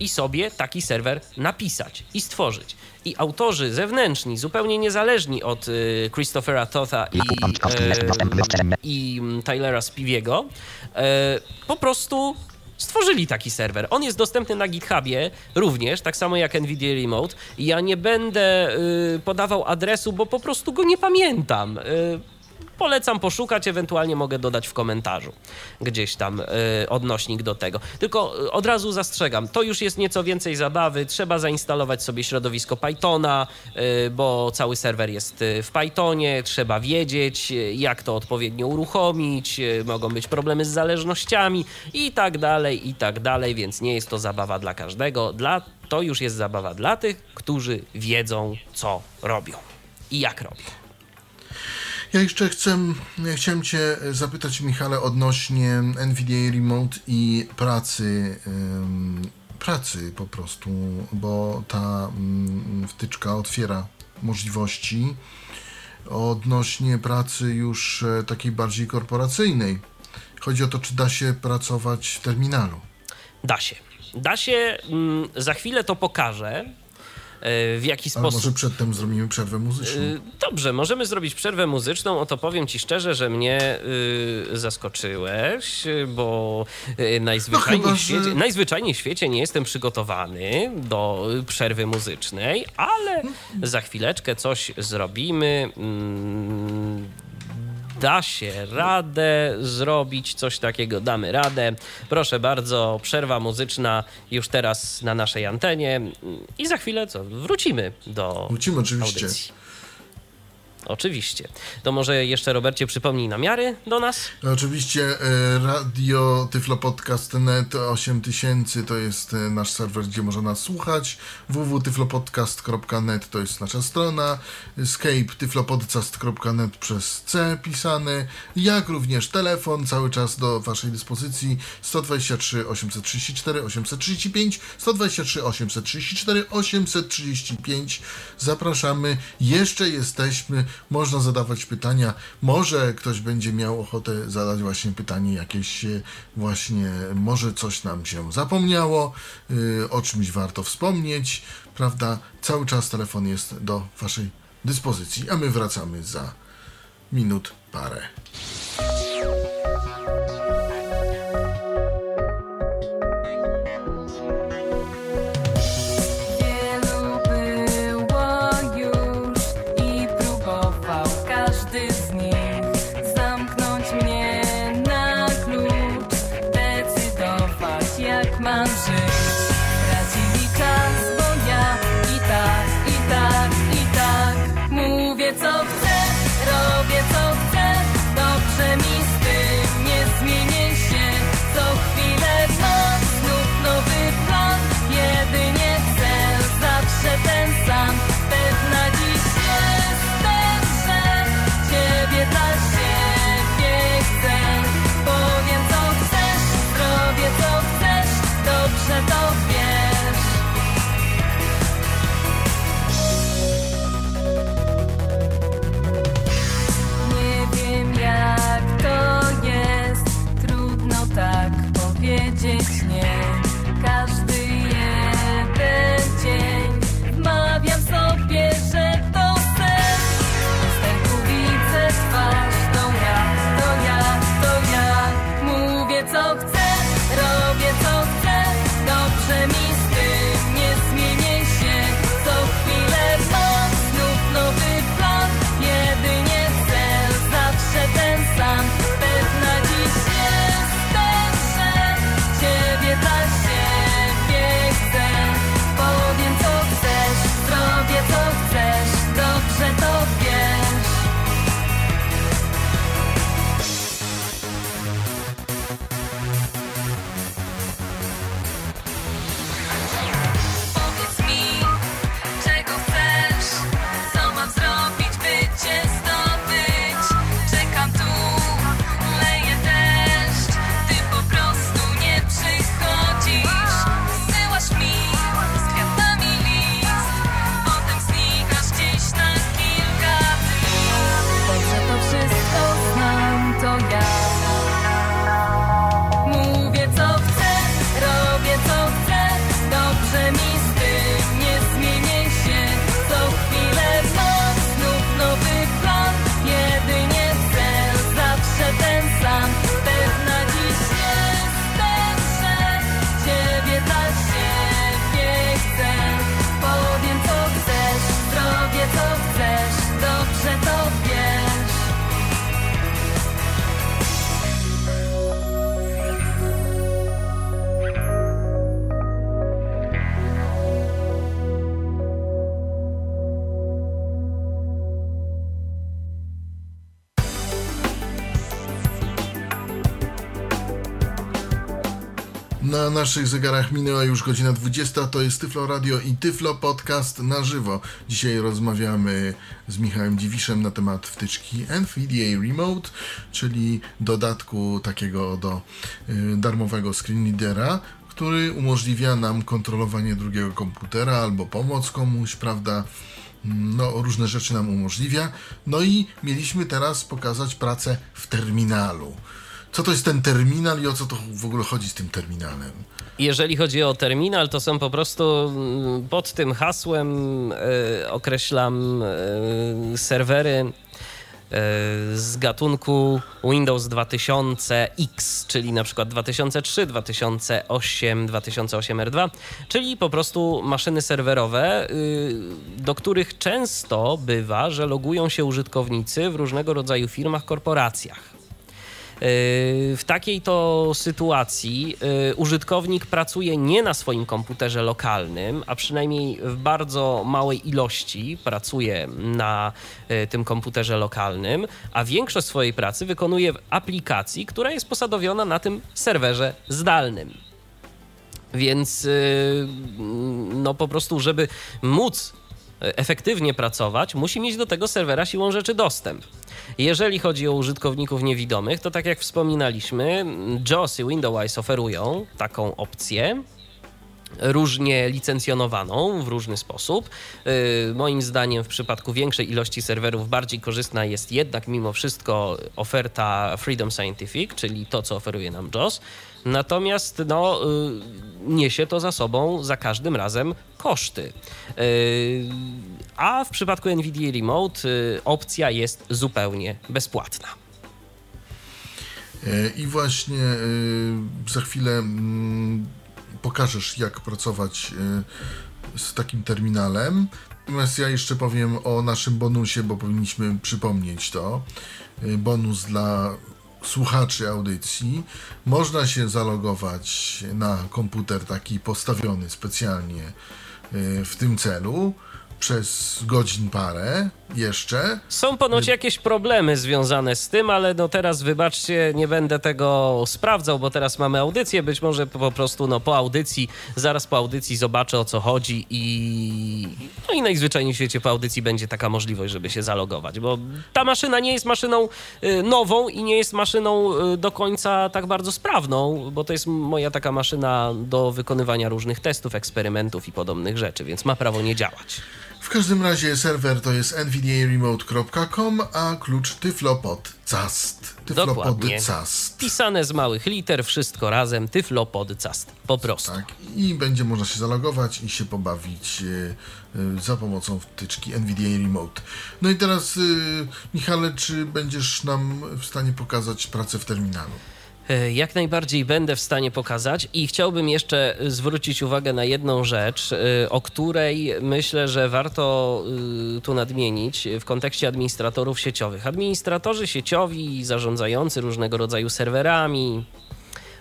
i sobie taki serwer napisać i stworzyć. I autorzy zewnętrzni, zupełnie niezależni od Christophera Totha i, e, i Tylera Spivey'ego, e, po prostu stworzyli taki serwer. On jest dostępny na GitHubie również, tak samo jak N V D A Remote. Ja nie będę e, podawał adresu, bo po prostu go nie pamiętam. E, polecam poszukać, ewentualnie mogę dodać w komentarzu gdzieś tam y, odnośnik do tego. Tylko od razu zastrzegam, to już jest nieco więcej zabawy, trzeba zainstalować sobie środowisko Pythona, y, bo cały serwer jest w Pythonie, trzeba wiedzieć, jak to odpowiednio uruchomić, y, mogą być problemy z zależnościami i tak dalej, i tak dalej, więc nie jest to zabawa dla każdego, dla, to już jest zabawa dla tych, którzy wiedzą, co robią i jak robią. Ja jeszcze chcę, ja chciałem Cię zapytać, Michale, odnośnie N V D A Remote i pracy, ym, pracy po prostu, bo ta ym, wtyczka otwiera możliwości odnośnie pracy już takiej bardziej korporacyjnej. Chodzi o to, czy da się pracować w terminalu. Da się. Da się, mm, za chwilę to pokażę. W jaki sposób. Ale może przedtem zrobimy przerwę muzyczną. Dobrze, możemy zrobić przerwę muzyczną. Oto powiem Ci szczerze, że mnie yy, zaskoczyłeś, bo yy, najzwyczajniej, no, chyba, w świecie, że... najzwyczajniej w świecie nie jestem przygotowany do przerwy muzycznej, ale za chwileczkę coś zrobimy. Yy, Da się radę zrobić coś takiego, damy radę. Proszę bardzo, przerwa muzyczna już teraz na naszej antenie i za chwilę co? Wrócimy do Wrócimy oczywiście. Audycji. Oczywiście. To może jeszcze, Robercie, przypomnij namiary do nas? Oczywiście radio tyflopodcast kropka net osiem tysięcy to jest nasz serwer, gdzie można nas słuchać. w w w kropka tyflopodcast kropka net to jest nasza strona. Skype tyflopodcast kropka net przez C pisany. Jak również telefon cały czas do Waszej dyspozycji sto dwadzieścia trzy osiemset trzydzieści cztery osiemset trzydzieści pięć sto dwadzieścia trzy osiemset trzydzieści cztery osiemset trzydzieści pięć. Zapraszamy. Jeszcze jesteśmy. Można zadawać pytania. Może ktoś będzie miał ochotę zadać właśnie pytanie jakieś właśnie, może coś nam się zapomniało, yy, o czymś warto wspomnieć, prawda? Cały czas telefon jest do Waszej dyspozycji, a my wracamy za minut parę. Na naszych zegarach minęła już godzina dwudziesta, to jest Tyflo Radio i Tyflo Podcast na żywo. Dzisiaj rozmawiamy z Michałem Dziwiszem na temat wtyczki N V D A Remote, czyli dodatku takiego do y, darmowego screenreadera, który umożliwia nam kontrolowanie drugiego komputera albo pomoc komuś, prawda? No, różne rzeczy nam umożliwia. No i mieliśmy teraz pokazać pracę w terminalu. Co to jest ten terminal i o co to w ogóle chodzi z tym terminalem? Jeżeli chodzi o terminal, to są po prostu pod tym hasłem y, określam y, serwery z gatunku Windows dwa tysiące X, czyli na przykład dwa tysiące trzy, dwa tysiące osiem, dwa tysiące osiem R dwa, czyli po prostu maszyny serwerowe, do których często bywa, że logują się użytkownicy w różnego rodzaju firmach, korporacjach. W takiej to sytuacji użytkownik pracuje nie na swoim komputerze lokalnym, a przynajmniej w bardzo małej ilości pracuje na tym komputerze lokalnym, a większość swojej pracy wykonuje w aplikacji, która jest posadowiona na tym serwerze zdalnym. Więc no po prostu, żeby móc efektywnie pracować, musi mieć do tego serwera siłą rzeczy dostęp. Jeżeli chodzi o użytkowników niewidomych, to tak jak wspominaliśmy, JAWS i Window-Eyes oferują taką opcję, różnie licencjonowaną w różny sposób. Yy, moim zdaniem w przypadku większej ilości serwerów bardziej korzystna jest jednak mimo wszystko oferta Freedom Scientific, czyli to, co oferuje nam JAWS. Natomiast no, yy, niesie to za sobą za każdym razem koszty. Yy, a w przypadku N V D A Remote yy, opcja jest zupełnie bezpłatna. Yy, I właśnie yy, za chwilę... Yy... pokażesz, jak pracować y, z takim terminalem. Natomiast ja jeszcze powiem o naszym bonusie, bo powinniśmy przypomnieć to. Y, bonus dla słuchaczy audycji. Można się zalogować na komputer taki postawiony specjalnie y, w tym celu przez godzin parę jeszcze. Są ponoć jakieś problemy związane z tym, ale no teraz wybaczcie, nie będę tego sprawdzał, bo teraz mamy audycję, być może po prostu no po audycji, zaraz po audycji zobaczę, o co chodzi i no i najzwyczajniej w świecie po audycji będzie taka możliwość, żeby się zalogować, bo ta maszyna nie jest maszyną nową i nie jest maszyną do końca tak bardzo sprawną, bo to jest moja taka maszyna do wykonywania różnych testów, eksperymentów i podobnych rzeczy, więc ma prawo nie działać. W każdym razie serwer to jest n v d a remote kropka com, a klucz tyflopodcast. Tyflopodcast. Pisane z małych liter, wszystko razem, tyflopodcast. Po prostu. Tak. I będzie można się zalogować i się pobawić y, y, za pomocą wtyczki N V D A Remote. No i teraz, y, Michale, czy będziesz nam w stanie pokazać pracę w terminalu? Jak najbardziej będę w stanie pokazać i chciałbym jeszcze zwrócić uwagę na jedną rzecz, o której myślę, że warto tu nadmienić w kontekście administratorów sieciowych. Administratorzy sieciowi, zarządzający różnego rodzaju serwerami,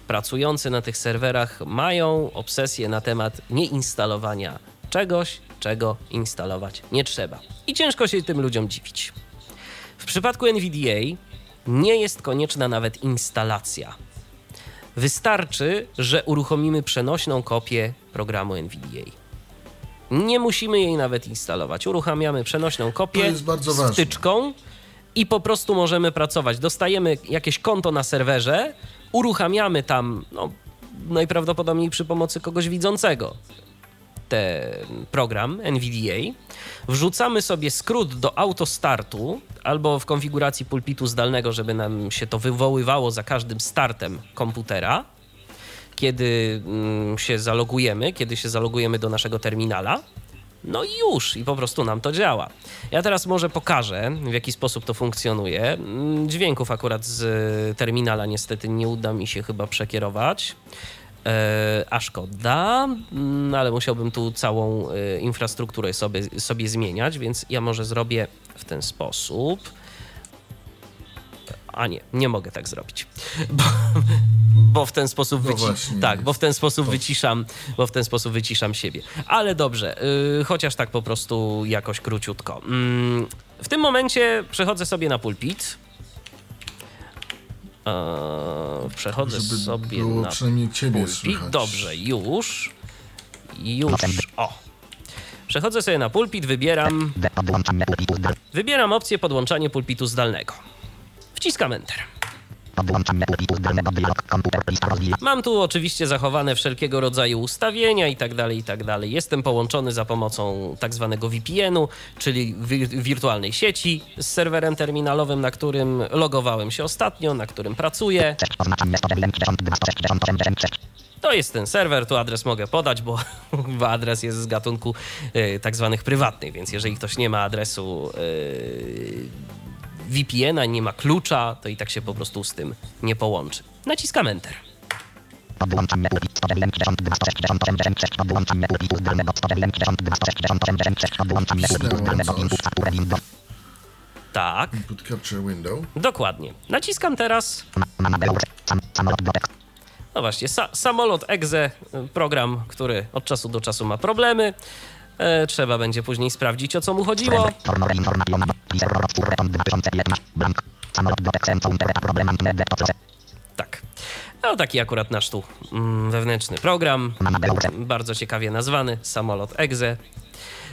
pracujący na tych serwerach mają obsesję na temat nieinstalowania czegoś, czego instalować nie trzeba. I ciężko się tym ludziom dziwić. W przypadku N V D A nie jest konieczna nawet instalacja. Wystarczy, że uruchomimy przenośną kopię programu N V D A. Nie musimy jej nawet instalować. Uruchamiamy przenośną kopię z wtyczką ważne. I po prostu możemy pracować. Dostajemy jakieś konto na serwerze, uruchamiamy tam, no, najprawdopodobniej przy pomocy kogoś widzącego, ten program N V D A, wrzucamy sobie skrót do autostartu albo w konfiguracji pulpitu zdalnego, żeby nam się to wywoływało za każdym startem komputera, kiedy się zalogujemy, kiedy się zalogujemy do naszego terminala. No i już, i po prostu nam to działa. Ja teraz może pokażę, w jaki sposób to funkcjonuje. Dźwięków akurat z terminala niestety nie uda mi się chyba przekierować. A szkoda, ale musiałbym tu całą infrastrukturę sobie, sobie zmieniać, więc ja może zrobię w ten sposób. A nie, nie mogę tak zrobić, bo, bo w ten sposób no wyci- tak, bo w ten sposób to... wyciszam, bo w ten sposób wyciszam siebie. Ale dobrze, yy, chociaż tak po prostu jakoś króciutko. Yy, w tym momencie przechodzę sobie na pulpit. Eee, przechodzę żeby sobie było na przynajmniej ciebie pulpit. Słychać. Dobrze, już. Już. O. Przechodzę sobie na pulpit, wybieram. Wybieram opcję podłączanie pulpitu zdalnego. Wciskam Enter. Mam tu oczywiście zachowane wszelkiego rodzaju ustawienia i tak dalej, i tak dalej. Jestem połączony za pomocą tak zwanego V P N-u, czyli wir- wirtualnej sieci z serwerem terminalowym, na którym logowałem się ostatnio, na którym pracuję. To jest ten serwer, tu adres mogę podać, bo, bo adres jest z gatunku yy, tak zwanych prywatnych, więc jeżeli ktoś nie ma adresu yy, V P N-a, nie ma klucza, to i tak się po prostu z tym nie połączy. Naciskam Enter. Tak. Dokładnie. Naciskam teraz. No właśnie, sa- samolot exe, program, który od czasu do czasu ma problemy. E, trzeba będzie później sprawdzić, o co mu chodziło. Tak. No taki akurat nasz tu mm, wewnętrzny program. Bardzo ciekawie nazwany, samolot exe.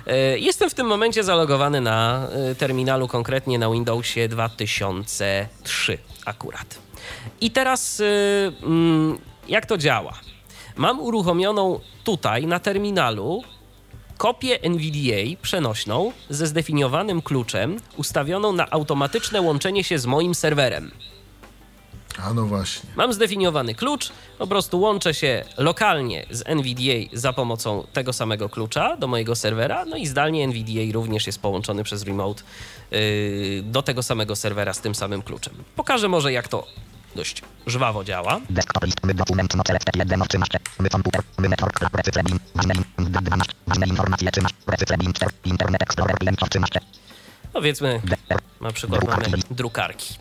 E, jestem w tym momencie zalogowany na e, terminalu, konkretnie na Windowsie dwa tysiące trzy akurat. I teraz... E, mm, jak to działa? Mam uruchomioną tutaj na terminalu kopię N V D A przenośną ze zdefiniowanym kluczem ustawioną na automatyczne łączenie się z moim serwerem. A no właśnie. Mam zdefiniowany klucz, po prostu łączę się lokalnie z N V D A za pomocą tego samego klucza do mojego serwera, no i zdalnie N V D A również jest połączony przez remote yy, do tego samego serwera z tym samym kluczem. Pokażę może, jak to dość żwawo działa. Powiedzmy, na przykład mamy drukarki.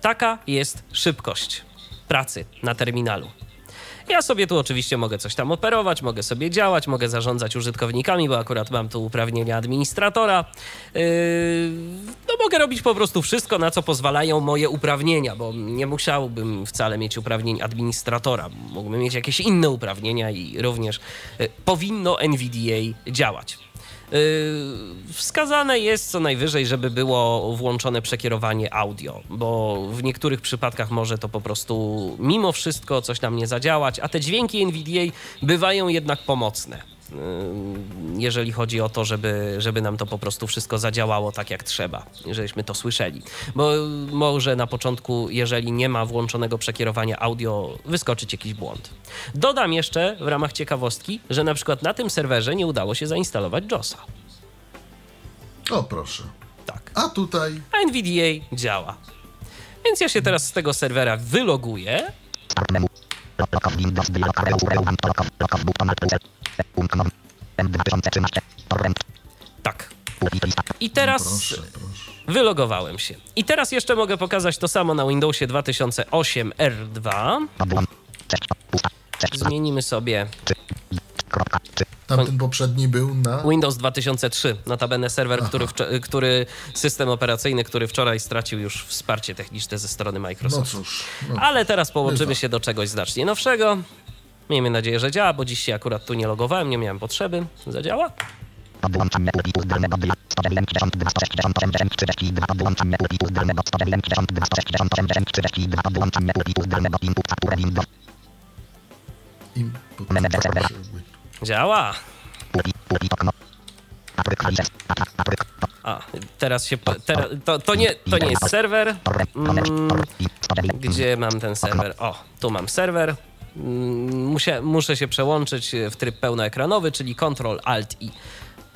Taka jest szybkość pracy na terminalu. Ja sobie tu oczywiście mogę coś tam operować, mogę sobie działać, mogę zarządzać użytkownikami, bo akurat mam tu uprawnienia administratora. Yy, no mogę robić po prostu wszystko, na co pozwalają moje uprawnienia, bo nie musiałbym wcale mieć uprawnień administratora. Mógłbym mieć jakieś inne uprawnienia i również yy, powinno N V D A działać. Yy, wskazane jest co najwyżej, żeby było włączone przekierowanie audio, bo w niektórych przypadkach może to po prostu mimo wszystko coś nam nie zadziałać, a te dźwięki N V D A bywają jednak pomocne, yy, jeżeli chodzi o to, żeby, żeby nam to po prostu wszystko zadziałało tak jak trzeba, żebyśmy to słyszeli, bo może na początku, jeżeli nie ma włączonego przekierowania audio, wyskoczyć jakiś błąd. Dodam jeszcze w ramach ciekawostki, że na przykład na tym serwerze nie udało się zainstalować JAWSa. O proszę. Tak. A tutaj? A N V D A działa. Więc ja się teraz z tego serwera wyloguję. Tak. I teraz proszę, proszę. Wylogowałem się. I teraz jeszcze mogę pokazać to samo na Windowsie dwa tysiące osiem R dwa. Zmienimy sobie... Tamten poprzedni był na... Windows dwa tysiące trzy, notabene serwer, który, wczo- który system operacyjny, który wczoraj stracił już wsparcie techniczne ze strony Microsoftu. No cóż. No cóż. Ale teraz połączymy się do czegoś znacznie nowszego. Miejmy nadzieję, że działa, bo dziś się akurat tu nie logowałem, nie miałem potrzeby. Zadziała? Input. Działa. A, teraz się... Teraz, to, to, nie, to nie jest serwer. Mm, gdzie mam ten serwer? O, tu mam serwer. Muszę, muszę się przełączyć w tryb pełnoekranowy, czyli Ctrl, Alt i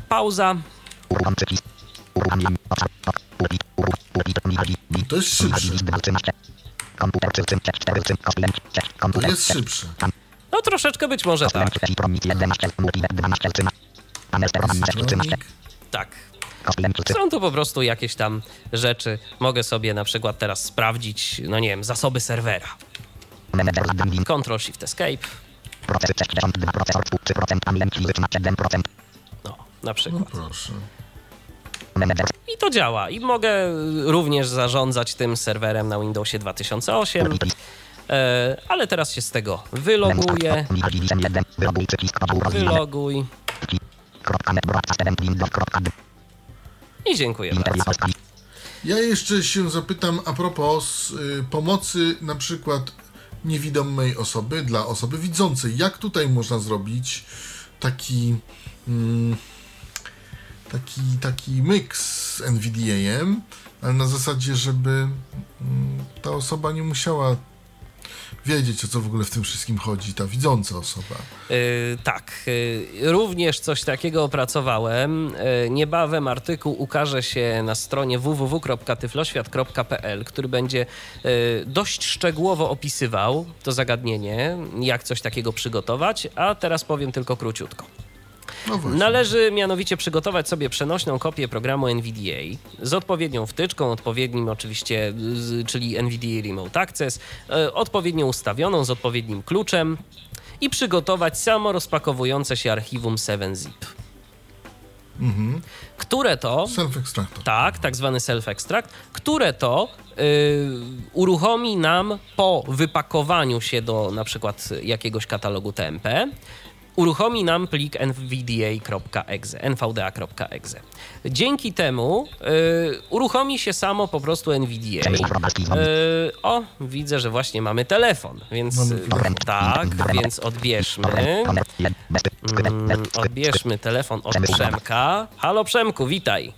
pauza. To jest szybsze. To jest szybsze. No troszeczkę być może tak. Tak. Są to po prostu jakieś tam rzeczy. Mogę sobie na przykład teraz sprawdzić, no nie wiem, zasoby serwera. Ctrl Shift Escape. No, na przykład. No proszę. I to działa. I mogę również zarządzać tym serwerem na Windowsie dwa tysiące osiem. Ale teraz się z tego wyloguję. Wyloguj. I dziękuję bardzo. Ja jeszcze się zapytam a propos pomocy na przykład niewidomej osoby dla osoby widzącej. Jak tutaj można zrobić taki... Mm, taki, taki myk z en wi di a-em, ale na zasadzie, żeby ta osoba nie musiała wiedzieć, o co w ogóle w tym wszystkim chodzi, ta widząca osoba. Yy, tak. Yy, również coś takiego opracowałem. Yy, niebawem artykuł ukaże się na stronie w w w kropka tyfloswiat kropka p l, który będzie yy, dość szczegółowo opisywał to zagadnienie, jak coś takiego przygotować, a teraz powiem tylko króciutko. No należy mianowicie przygotować sobie przenośną kopię programu en wi di a z odpowiednią wtyczką, odpowiednim oczywiście, czyli en wi di a Remote Access, odpowiednio ustawioną, z odpowiednim kluczem i przygotować samo rozpakowujące się archiwum siedem zip. Mhm. Które to... Self-extract. Tak, tak zwany self-extract, które to yy, uruchomi nam po wypakowaniu się do na przykład jakiegoś katalogu T M P, uruchomi nam plik nvda.exe, nvda.exe. Dzięki temu yy, uruchomi się samo po prostu en wi di a. Yy, o, widzę, że właśnie mamy telefon, więc mamy tak, więc odbierzmy. Mm, odbierzmy telefon od Przemka. Halo Przemku, witaj.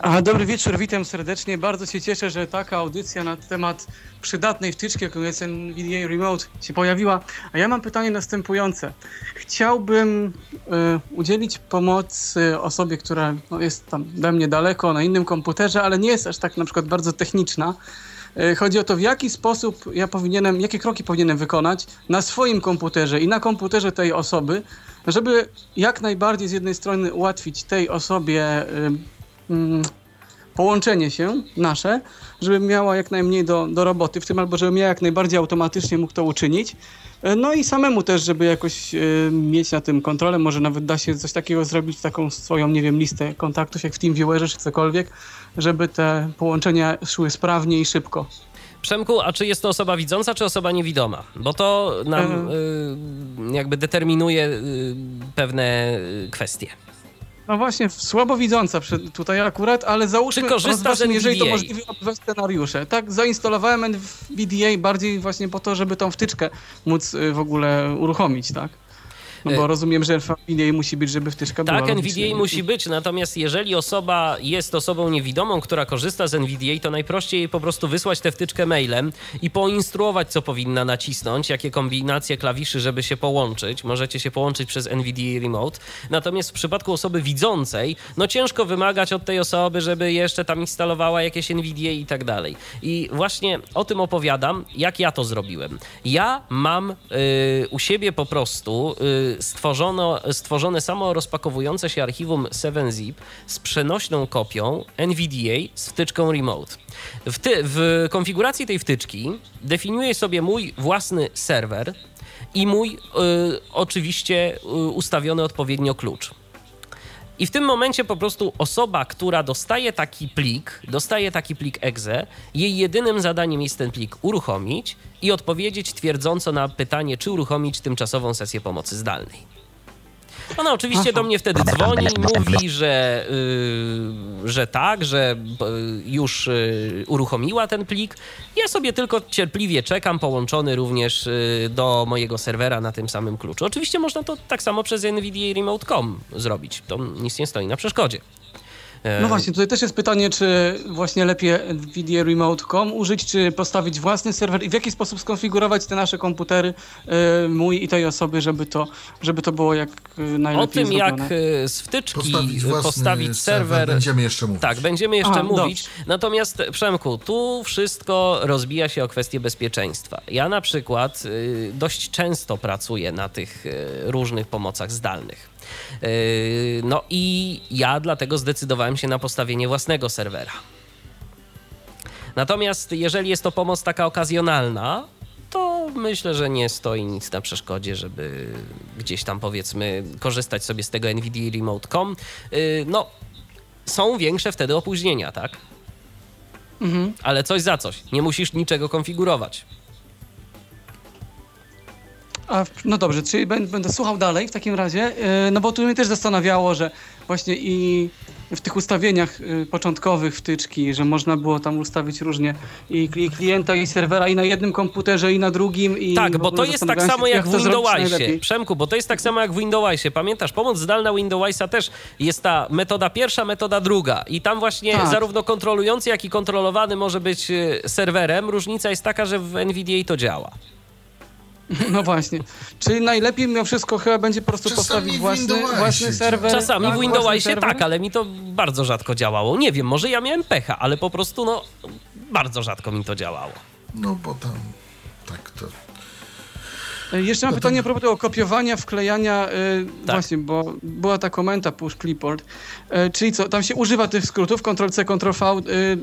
A, dobry wieczór, witam serdecznie. Bardzo się cieszę, że taka audycja na temat przydatnej wtyczki, jaką jest en wi di a Remote, się pojawiła. A ja mam pytanie następujące. Chciałbym y, udzielić pomocy osobie, która no, jest tam ode mnie daleko, na innym komputerze, ale nie jest aż tak na przykład bardzo techniczna. Y, chodzi o to, w jaki sposób ja powinienem, jakie kroki powinienem wykonać na swoim komputerze i na komputerze tej osoby, żeby jak najbardziej z jednej strony ułatwić tej osobie y, połączenie się nasze, żeby miała jak najmniej do, do roboty w tym, albo żebym ja jak najbardziej automatycznie mógł to uczynić. No i samemu też, żeby jakoś y, mieć na tym kontrolę, może nawet da się coś takiego zrobić, taką swoją, nie wiem, listę kontaktów, jak w TeamViewerze czy cokolwiek, żeby te połączenia szły sprawnie i szybko. Przemku, a czy jest to osoba widząca, czy osoba niewidoma? Bo to nam y, jakby determinuje y, pewne kwestie. No właśnie, słabowidząca tutaj akurat, ale załóżmy, rozważmy, jeżeli to możliwe, dwa scenariusze. Tak, zainstalowałem en wi di a bardziej właśnie po to, żeby tą wtyczkę móc w ogóle uruchomić, tak? No bo rozumiem, że en wi di a musi być, żeby wtyczka była. Tak, en wi di a musi być, natomiast jeżeli osoba jest osobą niewidomą, która korzysta z en wi di a, to najprościej jej po prostu wysłać tę wtyczkę mailem i poinstruować, co powinna nacisnąć, jakie kombinacje klawiszy, żeby się połączyć. Możecie się połączyć przez en wi di a Remote. Natomiast w przypadku osoby widzącej, no ciężko wymagać od tej osoby, żeby jeszcze tam instalowała jakieś en wi di a i tak dalej. I właśnie o tym opowiadam, jak ja to zrobiłem. Ja mam yy, u siebie po prostu... Yy, Stworzono, stworzone samo rozpakowujące się archiwum siedem zip z przenośną kopią en wi di a z wtyczką Remote. W, ty, w konfiguracji tej wtyczki definiuję sobie mój własny serwer i mój y, oczywiście y, ustawiony odpowiednio klucz. I w tym momencie po prostu osoba, która dostaje taki plik, dostaje taki plik exe, jej jedynym zadaniem jest ten plik uruchomić i odpowiedzieć twierdząco na pytanie, czy uruchomić tymczasową sesję pomocy zdalnej. Ona oczywiście Aha. do mnie wtedy dzwoni, mówi, że, yy, że tak, że yy, już yy, uruchomiła ten plik. Ja sobie tylko cierpliwie czekam, połączony również yy, do mojego serwera na tym samym kluczu. Oczywiście można to tak samo przez nvdaremote kropka com zrobić, to nic nie stoi na przeszkodzie. No właśnie, tutaj też jest pytanie, czy właśnie lepiej nvdaremote kropka com użyć, czy postawić własny serwer i w jaki sposób skonfigurować te nasze komputery, yy, mój i tej osoby, żeby to, żeby to było jak najlepiej zrobione. O tym, zrobione. Jak z wtyczki postawić, postawić serwer, będziemy jeszcze mówić. Tak, będziemy jeszcze Aha, mówić. Dobrze. Natomiast, Przemku, tu wszystko rozbija się o kwestię bezpieczeństwa. Ja na przykład yy, dość często pracuję na tych yy, różnych pomocach zdalnych. No i ja dlatego zdecydowałem się na postawienie własnego serwera. Natomiast jeżeli jest to pomoc taka okazjonalna, to myślę, że nie stoi nic na przeszkodzie, żeby gdzieś tam, powiedzmy, korzystać sobie z tego N V D A Remote dot com. No, są większe wtedy opóźnienia, tak? Mhm. Ale coś za coś. Nie musisz niczego konfigurować. A, no dobrze, czyli będę, będę słuchał dalej w takim razie, no bo tu mnie też zastanawiało, że właśnie i w tych ustawieniach początkowych wtyczki, że można było tam ustawić różnie i klienta, i serwera, i na jednym komputerze, i na drugim. I tak, bo to jest tak samo jak w Window-Eyesie. Przemku, bo to jest tak samo jak w Window-Eyesie. Pamiętasz, pomoc zdalna Window-Eyesa też jest ta metoda pierwsza, metoda druga. I tam właśnie tak. Zarówno kontrolujący, jak i kontrolowany może być serwerem. Różnica jest taka, że w N V D A to działa. No właśnie. Czyli najlepiej mimo wszystko chyba będzie po prostu czasami postawić własny, własny serwer. Czasami tak, w Windows-ie tak, ale mi to bardzo rzadko działało. Nie wiem, może ja miałem pecha, ale po prostu no bardzo rzadko mi to działało. No bo tam tak to... Jeszcze mam pytanie a propos tego kopiowania, wklejania, yy, tak. Właśnie, bo była ta komenda push clipboard, yy, czyli co, tam się używa tych skrótów Ctrl-C, Ctrl-V yy,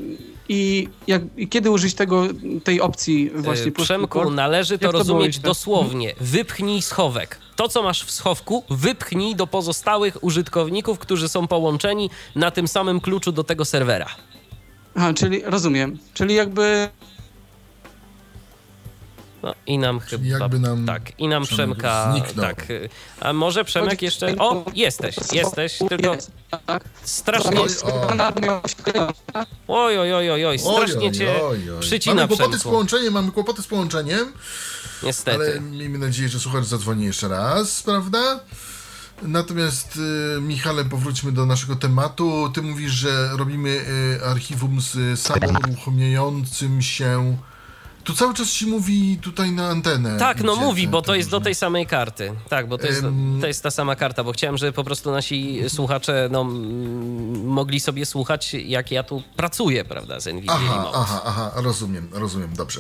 i, jak, i kiedy użyć tego, tej opcji właśnie yy, push Przemku, clipboard? Należy to, to rozumieć było, dosłownie, tak? Wypchnij schowek. To, co masz w schowku, wypchnij do pozostałych użytkowników, którzy są połączeni na tym samym kluczu do tego serwera. Aha, czyli rozumiem, czyli jakby... No i nam Czyli chyba, nam tak, i nam Przemka, zniknął. Tak, a może Przemek jeszcze, o, jesteś, jesteś, tylko strasznie, oj, oj, oj, oj, oj, strasznie cię przycina, mamy kłopoty Przemku. z połączeniem, mamy kłopoty z połączeniem, niestety, ale miejmy nadzieję, że słuchacz zadzwoni jeszcze raz, prawda? Natomiast y, Michale, powróćmy do naszego tematu, ty mówisz, że robimy y, archiwum z y, samouruchamiającym się. Tu cały czas się mówi tutaj na antenę. Tak, no mówi, bo to jest do tej samej karty. Tak, bo to jest, to jest ta sama karta, bo chciałem, żeby po prostu nasi słuchacze no, m- mogli sobie słuchać, jak ja tu pracuję, prawda, z N V D A. Aha, aha, aha, rozumiem, rozumiem, dobrze.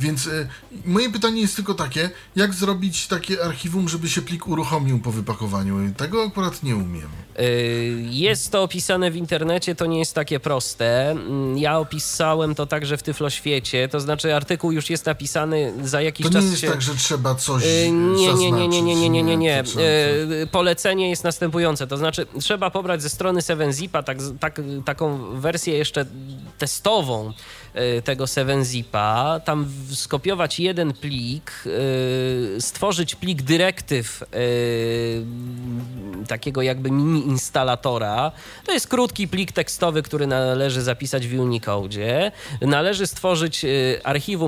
Więc y, moje pytanie jest tylko takie, jak zrobić takie archiwum, żeby się plik uruchomił po wypakowaniu? Tego akurat nie umiem. Y, jest to opisane w internecie, to nie jest takie proste. Ja opisałem to także w Tyfloświecie, to znaczy artykuł już jest napisany, za jakiś czas się... To nie jest się... tak, że trzeba coś yy, nie, zaznaczyć. Nie, nie, nie, nie, nie, nie, nie. Yy, polecenie jest następujące, to znaczy trzeba pobrać ze strony siedem zipa tak, tak, taką wersję jeszcze testową yy, tego siedem zipa, tam skopiować jeden plik, yy, stworzyć plik dyrektyw yy, takiego jakby mini instalatora. To jest krótki plik tekstowy, który należy zapisać w Unicode. Należy stworzyć yy, archiwum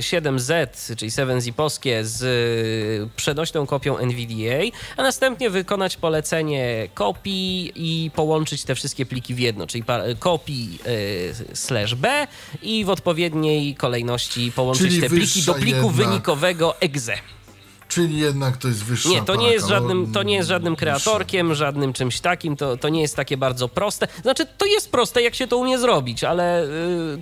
siedem zet, czyli siedem zipowskie z przenośną kopią N V D A, a następnie wykonać polecenie kopii i połączyć te wszystkie pliki w jedno, czyli kopii y, slash b i w odpowiedniej kolejności połączyć czyli te pliki do pliku jednak wynikowego exe. Czyli jednak to jest wyższa Nie, to nie jest żadnym, to nie jest żadnym kreatorkiem, żadnym czymś takim, to, to nie jest takie bardzo proste. Znaczy, to jest proste, jak się to umie zrobić, ale y,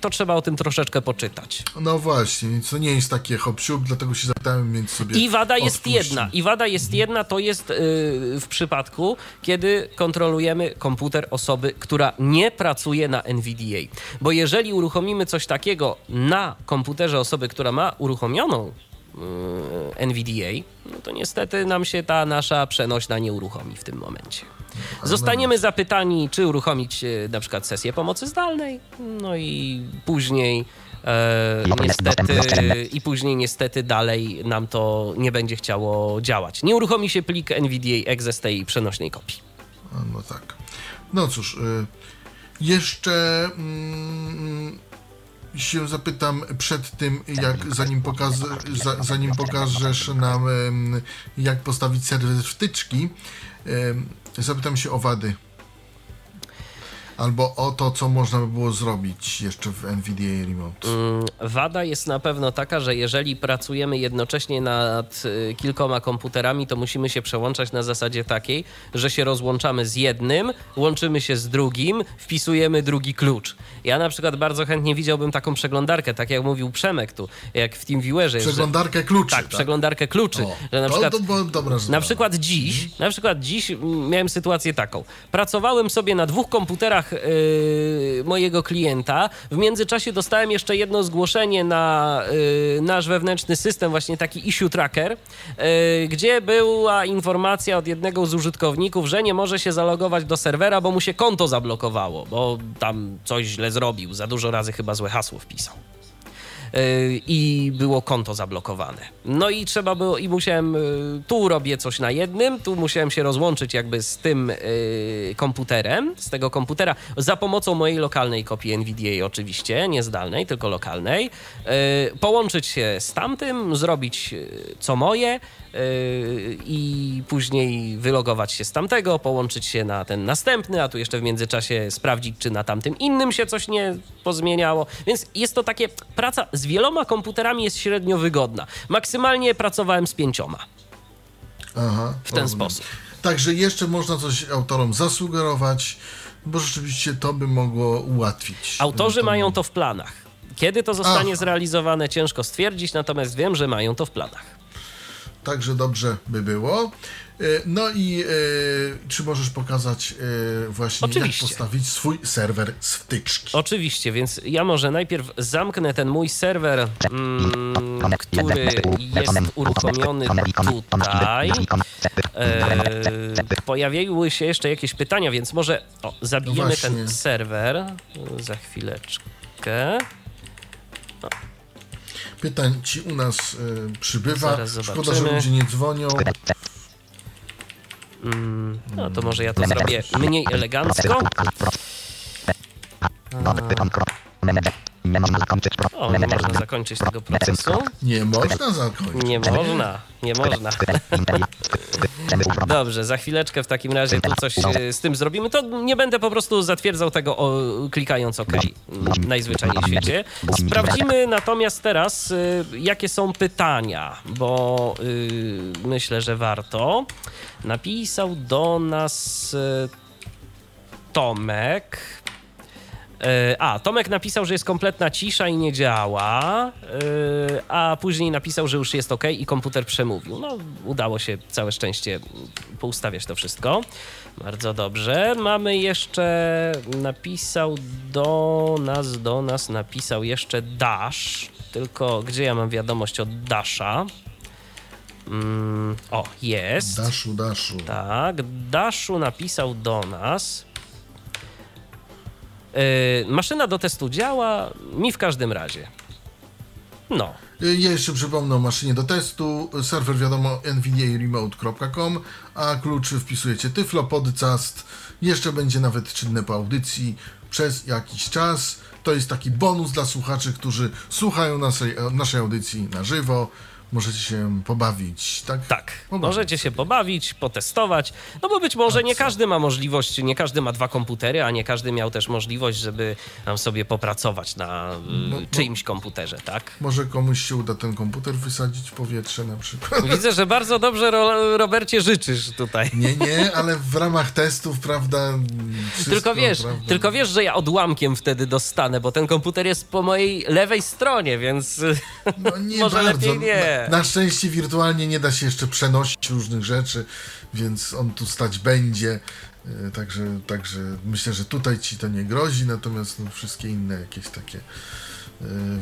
to trzeba o tym troszeczkę poczytać. No właśnie, co nie jest takie hop-siup, dlatego się zapytałem, więc sobie I wada odpuści. jest jedna, i wada jest jedna, to jest y, w przypadku, kiedy kontrolujemy komputer osoby, która nie pracuje na N V D A. Bo jeżeli uruchomimy coś takiego na komputerze osoby, która ma uruchomioną N V D A, no to niestety nam się ta nasza przenośna nie uruchomi w tym momencie. Zostaniemy zapytani, czy uruchomić na przykład sesję pomocy zdalnej, no i później e, niestety i później niestety dalej nam to nie będzie chciało działać. Nie uruchomi się plik N V D A exe z tej przenośnej kopii. No tak. No cóż, y, jeszcze... Mm, się zapytam przed tym, jak zanim, pokaz- za, zanim pokażesz nam, jak postawić serwer wtyczki, zapytam się o wady. Albo o to, co można by było zrobić jeszcze w N V D A Remote. Wada jest na pewno taka, że jeżeli pracujemy jednocześnie nad kilkoma komputerami, to musimy się przełączać na zasadzie takiej, że się rozłączamy z jednym, łączymy się z drugim, wpisujemy drugi klucz. Ja na przykład bardzo chętnie widziałbym taką przeglądarkę, tak jak mówił Przemek tu, jak w TeamViewerze. Przeglądarkę że, kluczy. Tak, tak, przeglądarkę kluczy. O, że na to, przykład, to była dobra sprawa. Na przykład dziś, na przykład dziś miałem sytuację taką. Pracowałem sobie na dwóch komputerach yy, mojego klienta. W międzyczasie dostałem jeszcze jedno zgłoszenie na yy, nasz wewnętrzny system, właśnie taki issue tracker, yy, gdzie była informacja od jednego z użytkowników, że nie może się zalogować do serwera, bo mu się konto zablokowało, bo tam coś źle zrobił. Za dużo razy chyba złe hasło wpisał. I było konto zablokowane. No i trzeba było, i musiałem, tu robię coś na jednym, tu musiałem się rozłączyć jakby z tym y, komputerem, z tego komputera, za pomocą mojej lokalnej kopii N V D A oczywiście, nie zdalnej, tylko lokalnej, y, połączyć się z tamtym, zrobić co moje y, i później wylogować się z tamtego, połączyć się na ten następny, a tu jeszcze w międzyczasie sprawdzić, czy na tamtym innym się coś nie pozmieniało. Więc jest to takie, praca z wieloma komputerami jest średnio wygodna. Maksymalnie pracowałem z pięcioma. Aha, w ten rozumiem. Sposób. Także jeszcze można coś autorom zasugerować, bo rzeczywiście to by mogło ułatwić. Autorzy to mają by... to w planach. Kiedy to zostanie Aha. zrealizowane, ciężko stwierdzić, natomiast wiem, że mają to w planach. Także dobrze by było. No i e, czy możesz pokazać e, właśnie Oczywiście. Jak postawić swój serwer z wtyczki? Oczywiście, więc ja może najpierw zamknę ten mój serwer, mm, który jest uruchomiony tutaj. E, pojawiły się jeszcze jakieś pytania, więc może o, zabijemy no ten serwer za chwileczkę. O. Pytań ci u nas e, przybywa. Szkoda, że ludzie nie dzwonią. No to może ja to zrobię mniej elegancko. O, nie można zakończyć tego procesu. Nie można zakończyć. Nie można, nie można. Dobrze, za chwileczkę w takim razie tu coś z tym zrobimy. To nie będę po prostu zatwierdzał tego o, klikając OK. Najzwyczajniej w świecie. Sprawdzimy natomiast teraz, y, jakie są pytania, bo y, myślę, że warto. Napisał do nas y, Tomek. A, Tomek napisał, że jest kompletna cisza i nie działa, a później napisał, że już jest OK i komputer przemówił. No, udało się, całe szczęście, poustawiać to wszystko. Bardzo dobrze. Mamy jeszcze, napisał do nas, do nas napisał jeszcze Dash, tylko gdzie ja mam wiadomość od Dasha? Mm, o, jest. Dashu, Dashu. Tak, Dashu napisał do nas... Yy, maszyna do testu działa, mi w każdym razie. No. Ja jeszcze przypomnę o maszynie do testu. Serwer wiadomo n v d a remote kropka com, a kluczy wpisujecie TyfloPodcast. Jeszcze będzie nawet czynne po audycji przez jakiś czas. To jest taki bonus dla słuchaczy, którzy słuchają naszej, naszej audycji na żywo. Możecie się pobawić, tak? Tak, pobawić. Możecie się pobawić, potestować, no bo być może nie każdy ma możliwość, nie każdy ma dwa komputery, a nie każdy miał też możliwość, żeby tam sobie popracować na no, czyimś komputerze, tak? Może komuś się uda ten komputer wysadzić w powietrze na przykład. Widzę, że bardzo dobrze, Ro- Robercie, życzysz tutaj. Nie, nie, ale w ramach testów, prawda? Wszystko, tylko wiesz, prawda? Tylko wiesz, że ja odłamkiem wtedy dostanę, bo ten komputer jest po mojej lewej stronie, więc no, nie może bardzo. Lepiej nie. Na szczęście wirtualnie nie da się jeszcze przenosić różnych rzeczy, więc on tu stać będzie, także, także myślę, że tutaj ci to nie grozi, natomiast no, wszystkie inne jakieś takie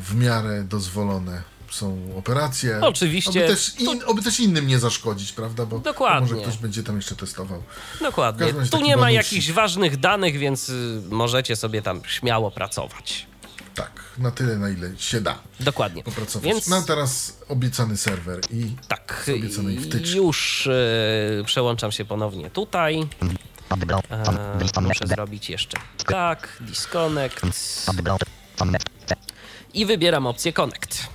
w miarę dozwolone są operacje. Oczywiście. Aby też, in, to... aby też innym nie zaszkodzić, prawda? Bo Dokładnie. Może ktoś będzie tam jeszcze testował. Dokładnie. Tu nie ma jakichś ważnych danych, więc możecie sobie tam śmiało pracować. Tak, na tyle, na ile się da. Dokładnie. Popracować. Więc... No teraz obiecany serwer i tak, obiecanej wtyczki. Już yy, przełączam się ponownie tutaj. Eee, muszę zrobić jeszcze tak, disconnect. I wybieram opcję connect.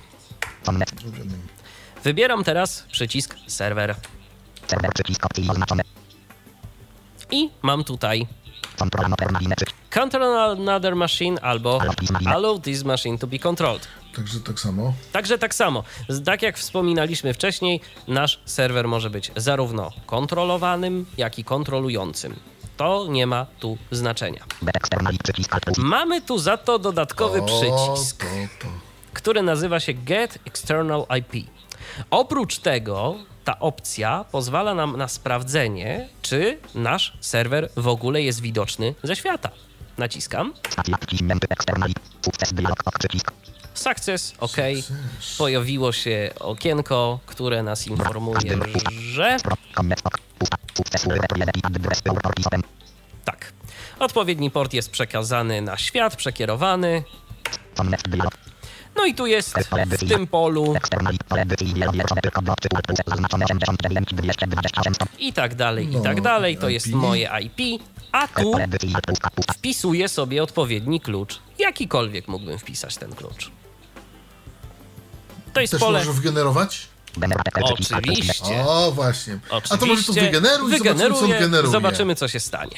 Wybieram teraz przycisk serwer. I mam tutaj Control another machine albo allow this machine to be controlled. Także tak samo. Także tak samo. Tak jak wspominaliśmy wcześniej, nasz serwer może być zarówno kontrolowanym, jak i kontrolującym. To nie ma tu znaczenia. Mamy tu za to dodatkowy o, przycisk, to, to. który nazywa się Get External I P. Oprócz tego ta opcja pozwala nam na sprawdzenie, czy nasz serwer w ogóle jest widoczny ze świata. Naciskam. Success, OK. Pojawiło się okienko, które nas informuje, że... Tak. Odpowiedni port jest przekazany na świat, przekierowany. No i tu jest w tym polu i tak dalej, i tak dalej. To jest moje I P, a tu wpisuję sobie odpowiedni klucz. Jakikolwiek mógłbym wpisać ten klucz. To jest też pole... Możesz wygenerować? Oczywiście. O, właśnie. Oczywiście. A to może tu wygeneruj, wygeneruję, zobaczymy, co wygeneruje. Zobaczymy, co się stanie.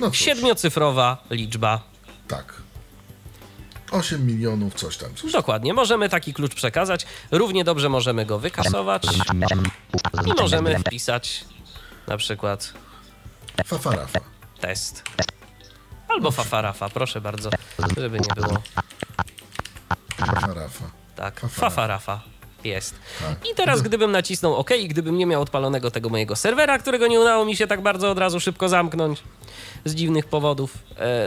No siedmiocyfrowa liczba. Tak. osiem milionów, coś tam. Coś. Dokładnie. Możemy taki klucz przekazać. Równie dobrze możemy go wykasować. I możemy wpisać na przykład... Fafarafa. Test. Albo fafarafa, proszę bardzo, żeby nie było... Fafarafa. Tak, fafarafa. Jest. Tak. I teraz gdybym nacisnął OK i gdybym nie miał odpalonego tego mojego serwera, którego nie udało mi się tak bardzo od razu szybko zamknąć z dziwnych powodów,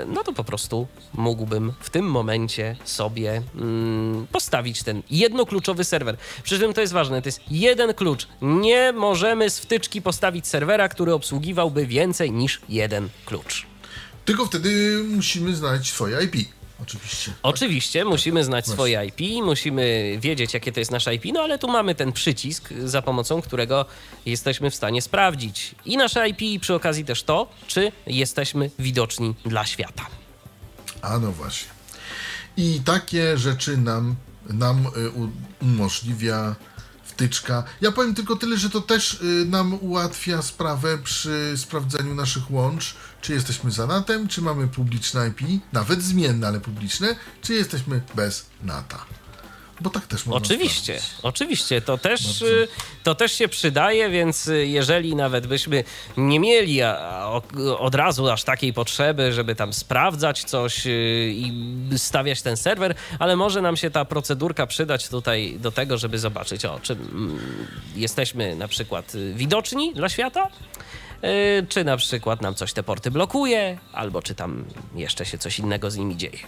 no to po prostu mógłbym w tym momencie sobie mm, postawić ten jednokluczowy serwer. Przy czym to jest ważne, to jest jeden klucz. Nie możemy z wtyczki postawić serwera, który obsługiwałby więcej niż jeden klucz. Tylko wtedy musimy znać swoje I P. Oczywiście. Oczywiście, tak. musimy znać Właśnie. swoje I P, musimy wiedzieć, jakie to jest nasze I P, no ale tu mamy ten przycisk, za pomocą którego jesteśmy w stanie sprawdzić i nasze I P, i przy okazji też to, czy jesteśmy widoczni dla świata. A no właśnie. I takie rzeczy nam, nam umożliwia wtyczka. Ja powiem tylko tyle, że to też nam ułatwia sprawę przy sprawdzeniu naszych łącz, czy jesteśmy za natem, czy mamy publiczne I P, nawet zmienne, ale publiczne, czy jesteśmy bez nata. Bo tak też można Oczywiście, sprawdzić. oczywiście. To też, to też się przydaje, więc jeżeli nawet byśmy nie mieli od razu aż takiej potrzeby, żeby tam sprawdzać coś i stawiać ten serwer, ale może nam się ta procedurka przydać tutaj do tego, żeby zobaczyć, o, czy jesteśmy na przykład widoczni dla świata, czy na przykład nam coś te porty blokuje, albo czy tam jeszcze się coś innego z nimi dzieje.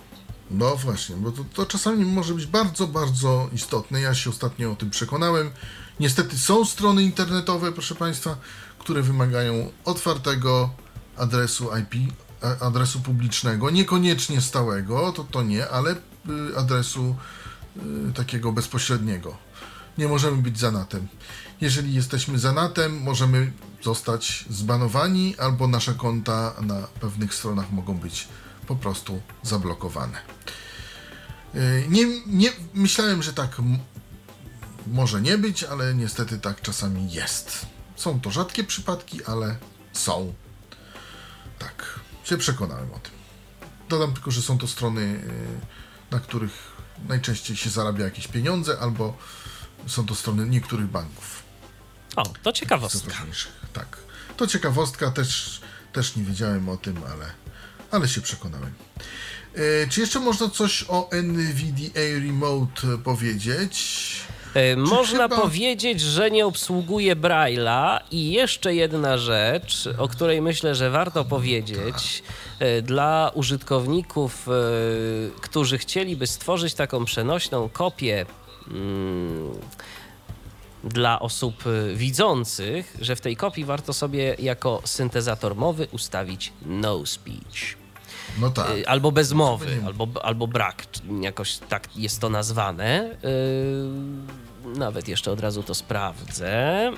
No właśnie, bo to, to czasami może być bardzo, bardzo istotne. Ja się ostatnio o tym przekonałem. Niestety są strony internetowe, proszę Państwa, które wymagają otwartego adresu I P, adresu publicznego, niekoniecznie stałego, to to nie, ale adresu y, takiego bezpośredniego. Nie możemy być za natem. Jeżeli jesteśmy za natem, możemy zostać zbanowani, albo nasze konta na pewnych stronach mogą być po prostu zablokowane. Nie, nie, myślałem, że tak m- może nie być, ale niestety tak czasami jest. Są to rzadkie przypadki, ale są. Tak, się przekonałem o tym. Dodam tylko, że są to strony, na których najczęściej się zarabia jakieś pieniądze, albo są to strony niektórych banków. O, to ciekawostka. Tak, to ciekawostka, też, też nie wiedziałem o tym, ale... ale się przekonałem. E, czy jeszcze można coś o N V D A Remote powiedzieć? E, można chyba... powiedzieć, że nie obsługuje Braille'a i jeszcze jedna rzecz, o której myślę, że warto powiedzieć e, dla użytkowników, e, którzy chcieliby stworzyć taką przenośną kopię mm, dla osób widzących, że w tej kopii warto sobie jako syntezator mowy ustawić no speech. No tak. Albo bez mowy, albo, albo brak, jakoś tak jest to nazwane. nawet jeszcze od razu to sprawdzę.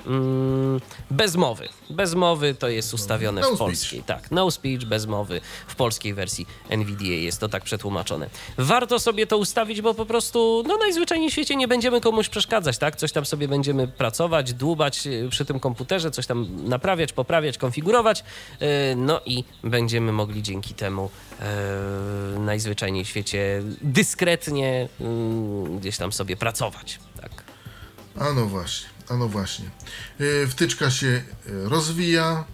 Bez mowy. Bez mowy to jest ustawione no w polskiej. Tak, no speech, bez mowy. W polskiej wersji N V D A jest to tak przetłumaczone. Warto sobie to ustawić, bo po prostu no najzwyczajniej w świecie nie będziemy komuś przeszkadzać, tak? Coś tam sobie będziemy pracować, dłubać przy tym komputerze, coś tam naprawiać, poprawiać, konfigurować. No i będziemy mogli dzięki temu najzwyczajniej w świecie dyskretnie gdzieś tam sobie pracować, tak. A no właśnie, a no właśnie. Wtyczka się rozwija,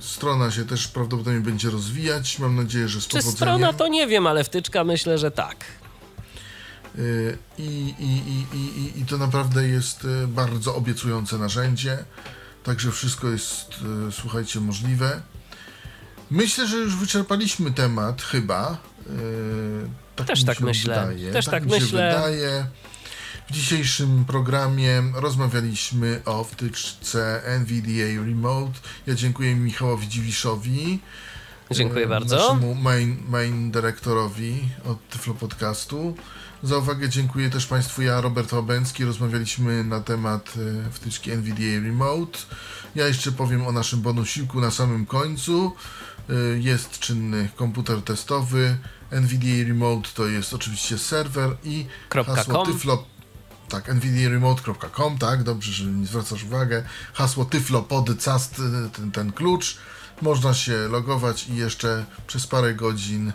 strona się też prawdopodobnie będzie rozwijać, mam nadzieję, że z powodzeniem. Czy strona to nie wiem, ale wtyczka myślę, że tak. I, i, i, i, i to naprawdę jest bardzo obiecujące narzędzie, także wszystko jest, słuchajcie, możliwe. Myślę, że już wyczerpaliśmy temat, chyba. Tak Też mi tak się myślę. Wydaje. Też tak, tak mi się myślę. Wydaje. W dzisiejszym programie rozmawialiśmy o wtyczce N V D A Remote. Ja dziękuję Michałowi Dziwiszowi. Dziękuję bardzo. Naszemu main, main dyrektorowi od TyfloPodcastu. Za uwagę dziękuję też Państwu. Ja, Robert Łabędzki, rozmawialiśmy na temat wtyczki N V D A Remote. Ja jeszcze powiem o naszym bonusiku na samym końcu. Jest czynny komputer testowy. N V D A Remote to jest oczywiście serwer i hasło tyflo... Tak, n v d a remote kropka com, tak, dobrze, że mi zwracasz uwagę. Hasło tyflopodcast, ten, ten klucz. Można się logować i jeszcze przez parę godzin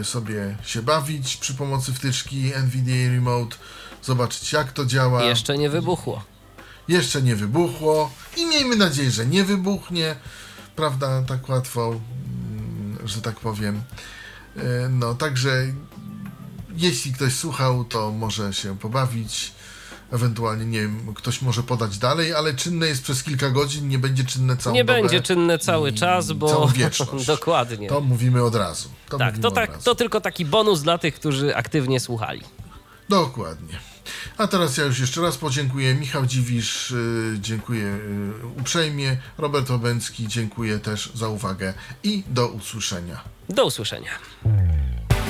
y, sobie się bawić przy pomocy wtyczki N V D A Remote, zobaczyć jak to działa. Jeszcze nie wybuchło. Jeszcze nie wybuchło i miejmy nadzieję, że nie wybuchnie, prawda, tak łatwo, że tak powiem. No, także jeśli ktoś słuchał, to może się pobawić, ewentualnie, nie wiem, ktoś może podać dalej, ale czynne jest przez kilka godzin, nie będzie czynne całą Nie dobę, będzie czynne cały czas, bo... Całą wieczność. Dokładnie. To mówimy od razu. To tak, to, tak od razu. To tylko taki bonus dla tych, którzy aktywnie słuchali. Dokładnie. A teraz ja już jeszcze raz podziękuję. Michał Dziwisz, yy, dziękuję yy, uprzejmie. Robert Łabędzki, dziękuję też za uwagę i do usłyszenia. Do usłyszenia.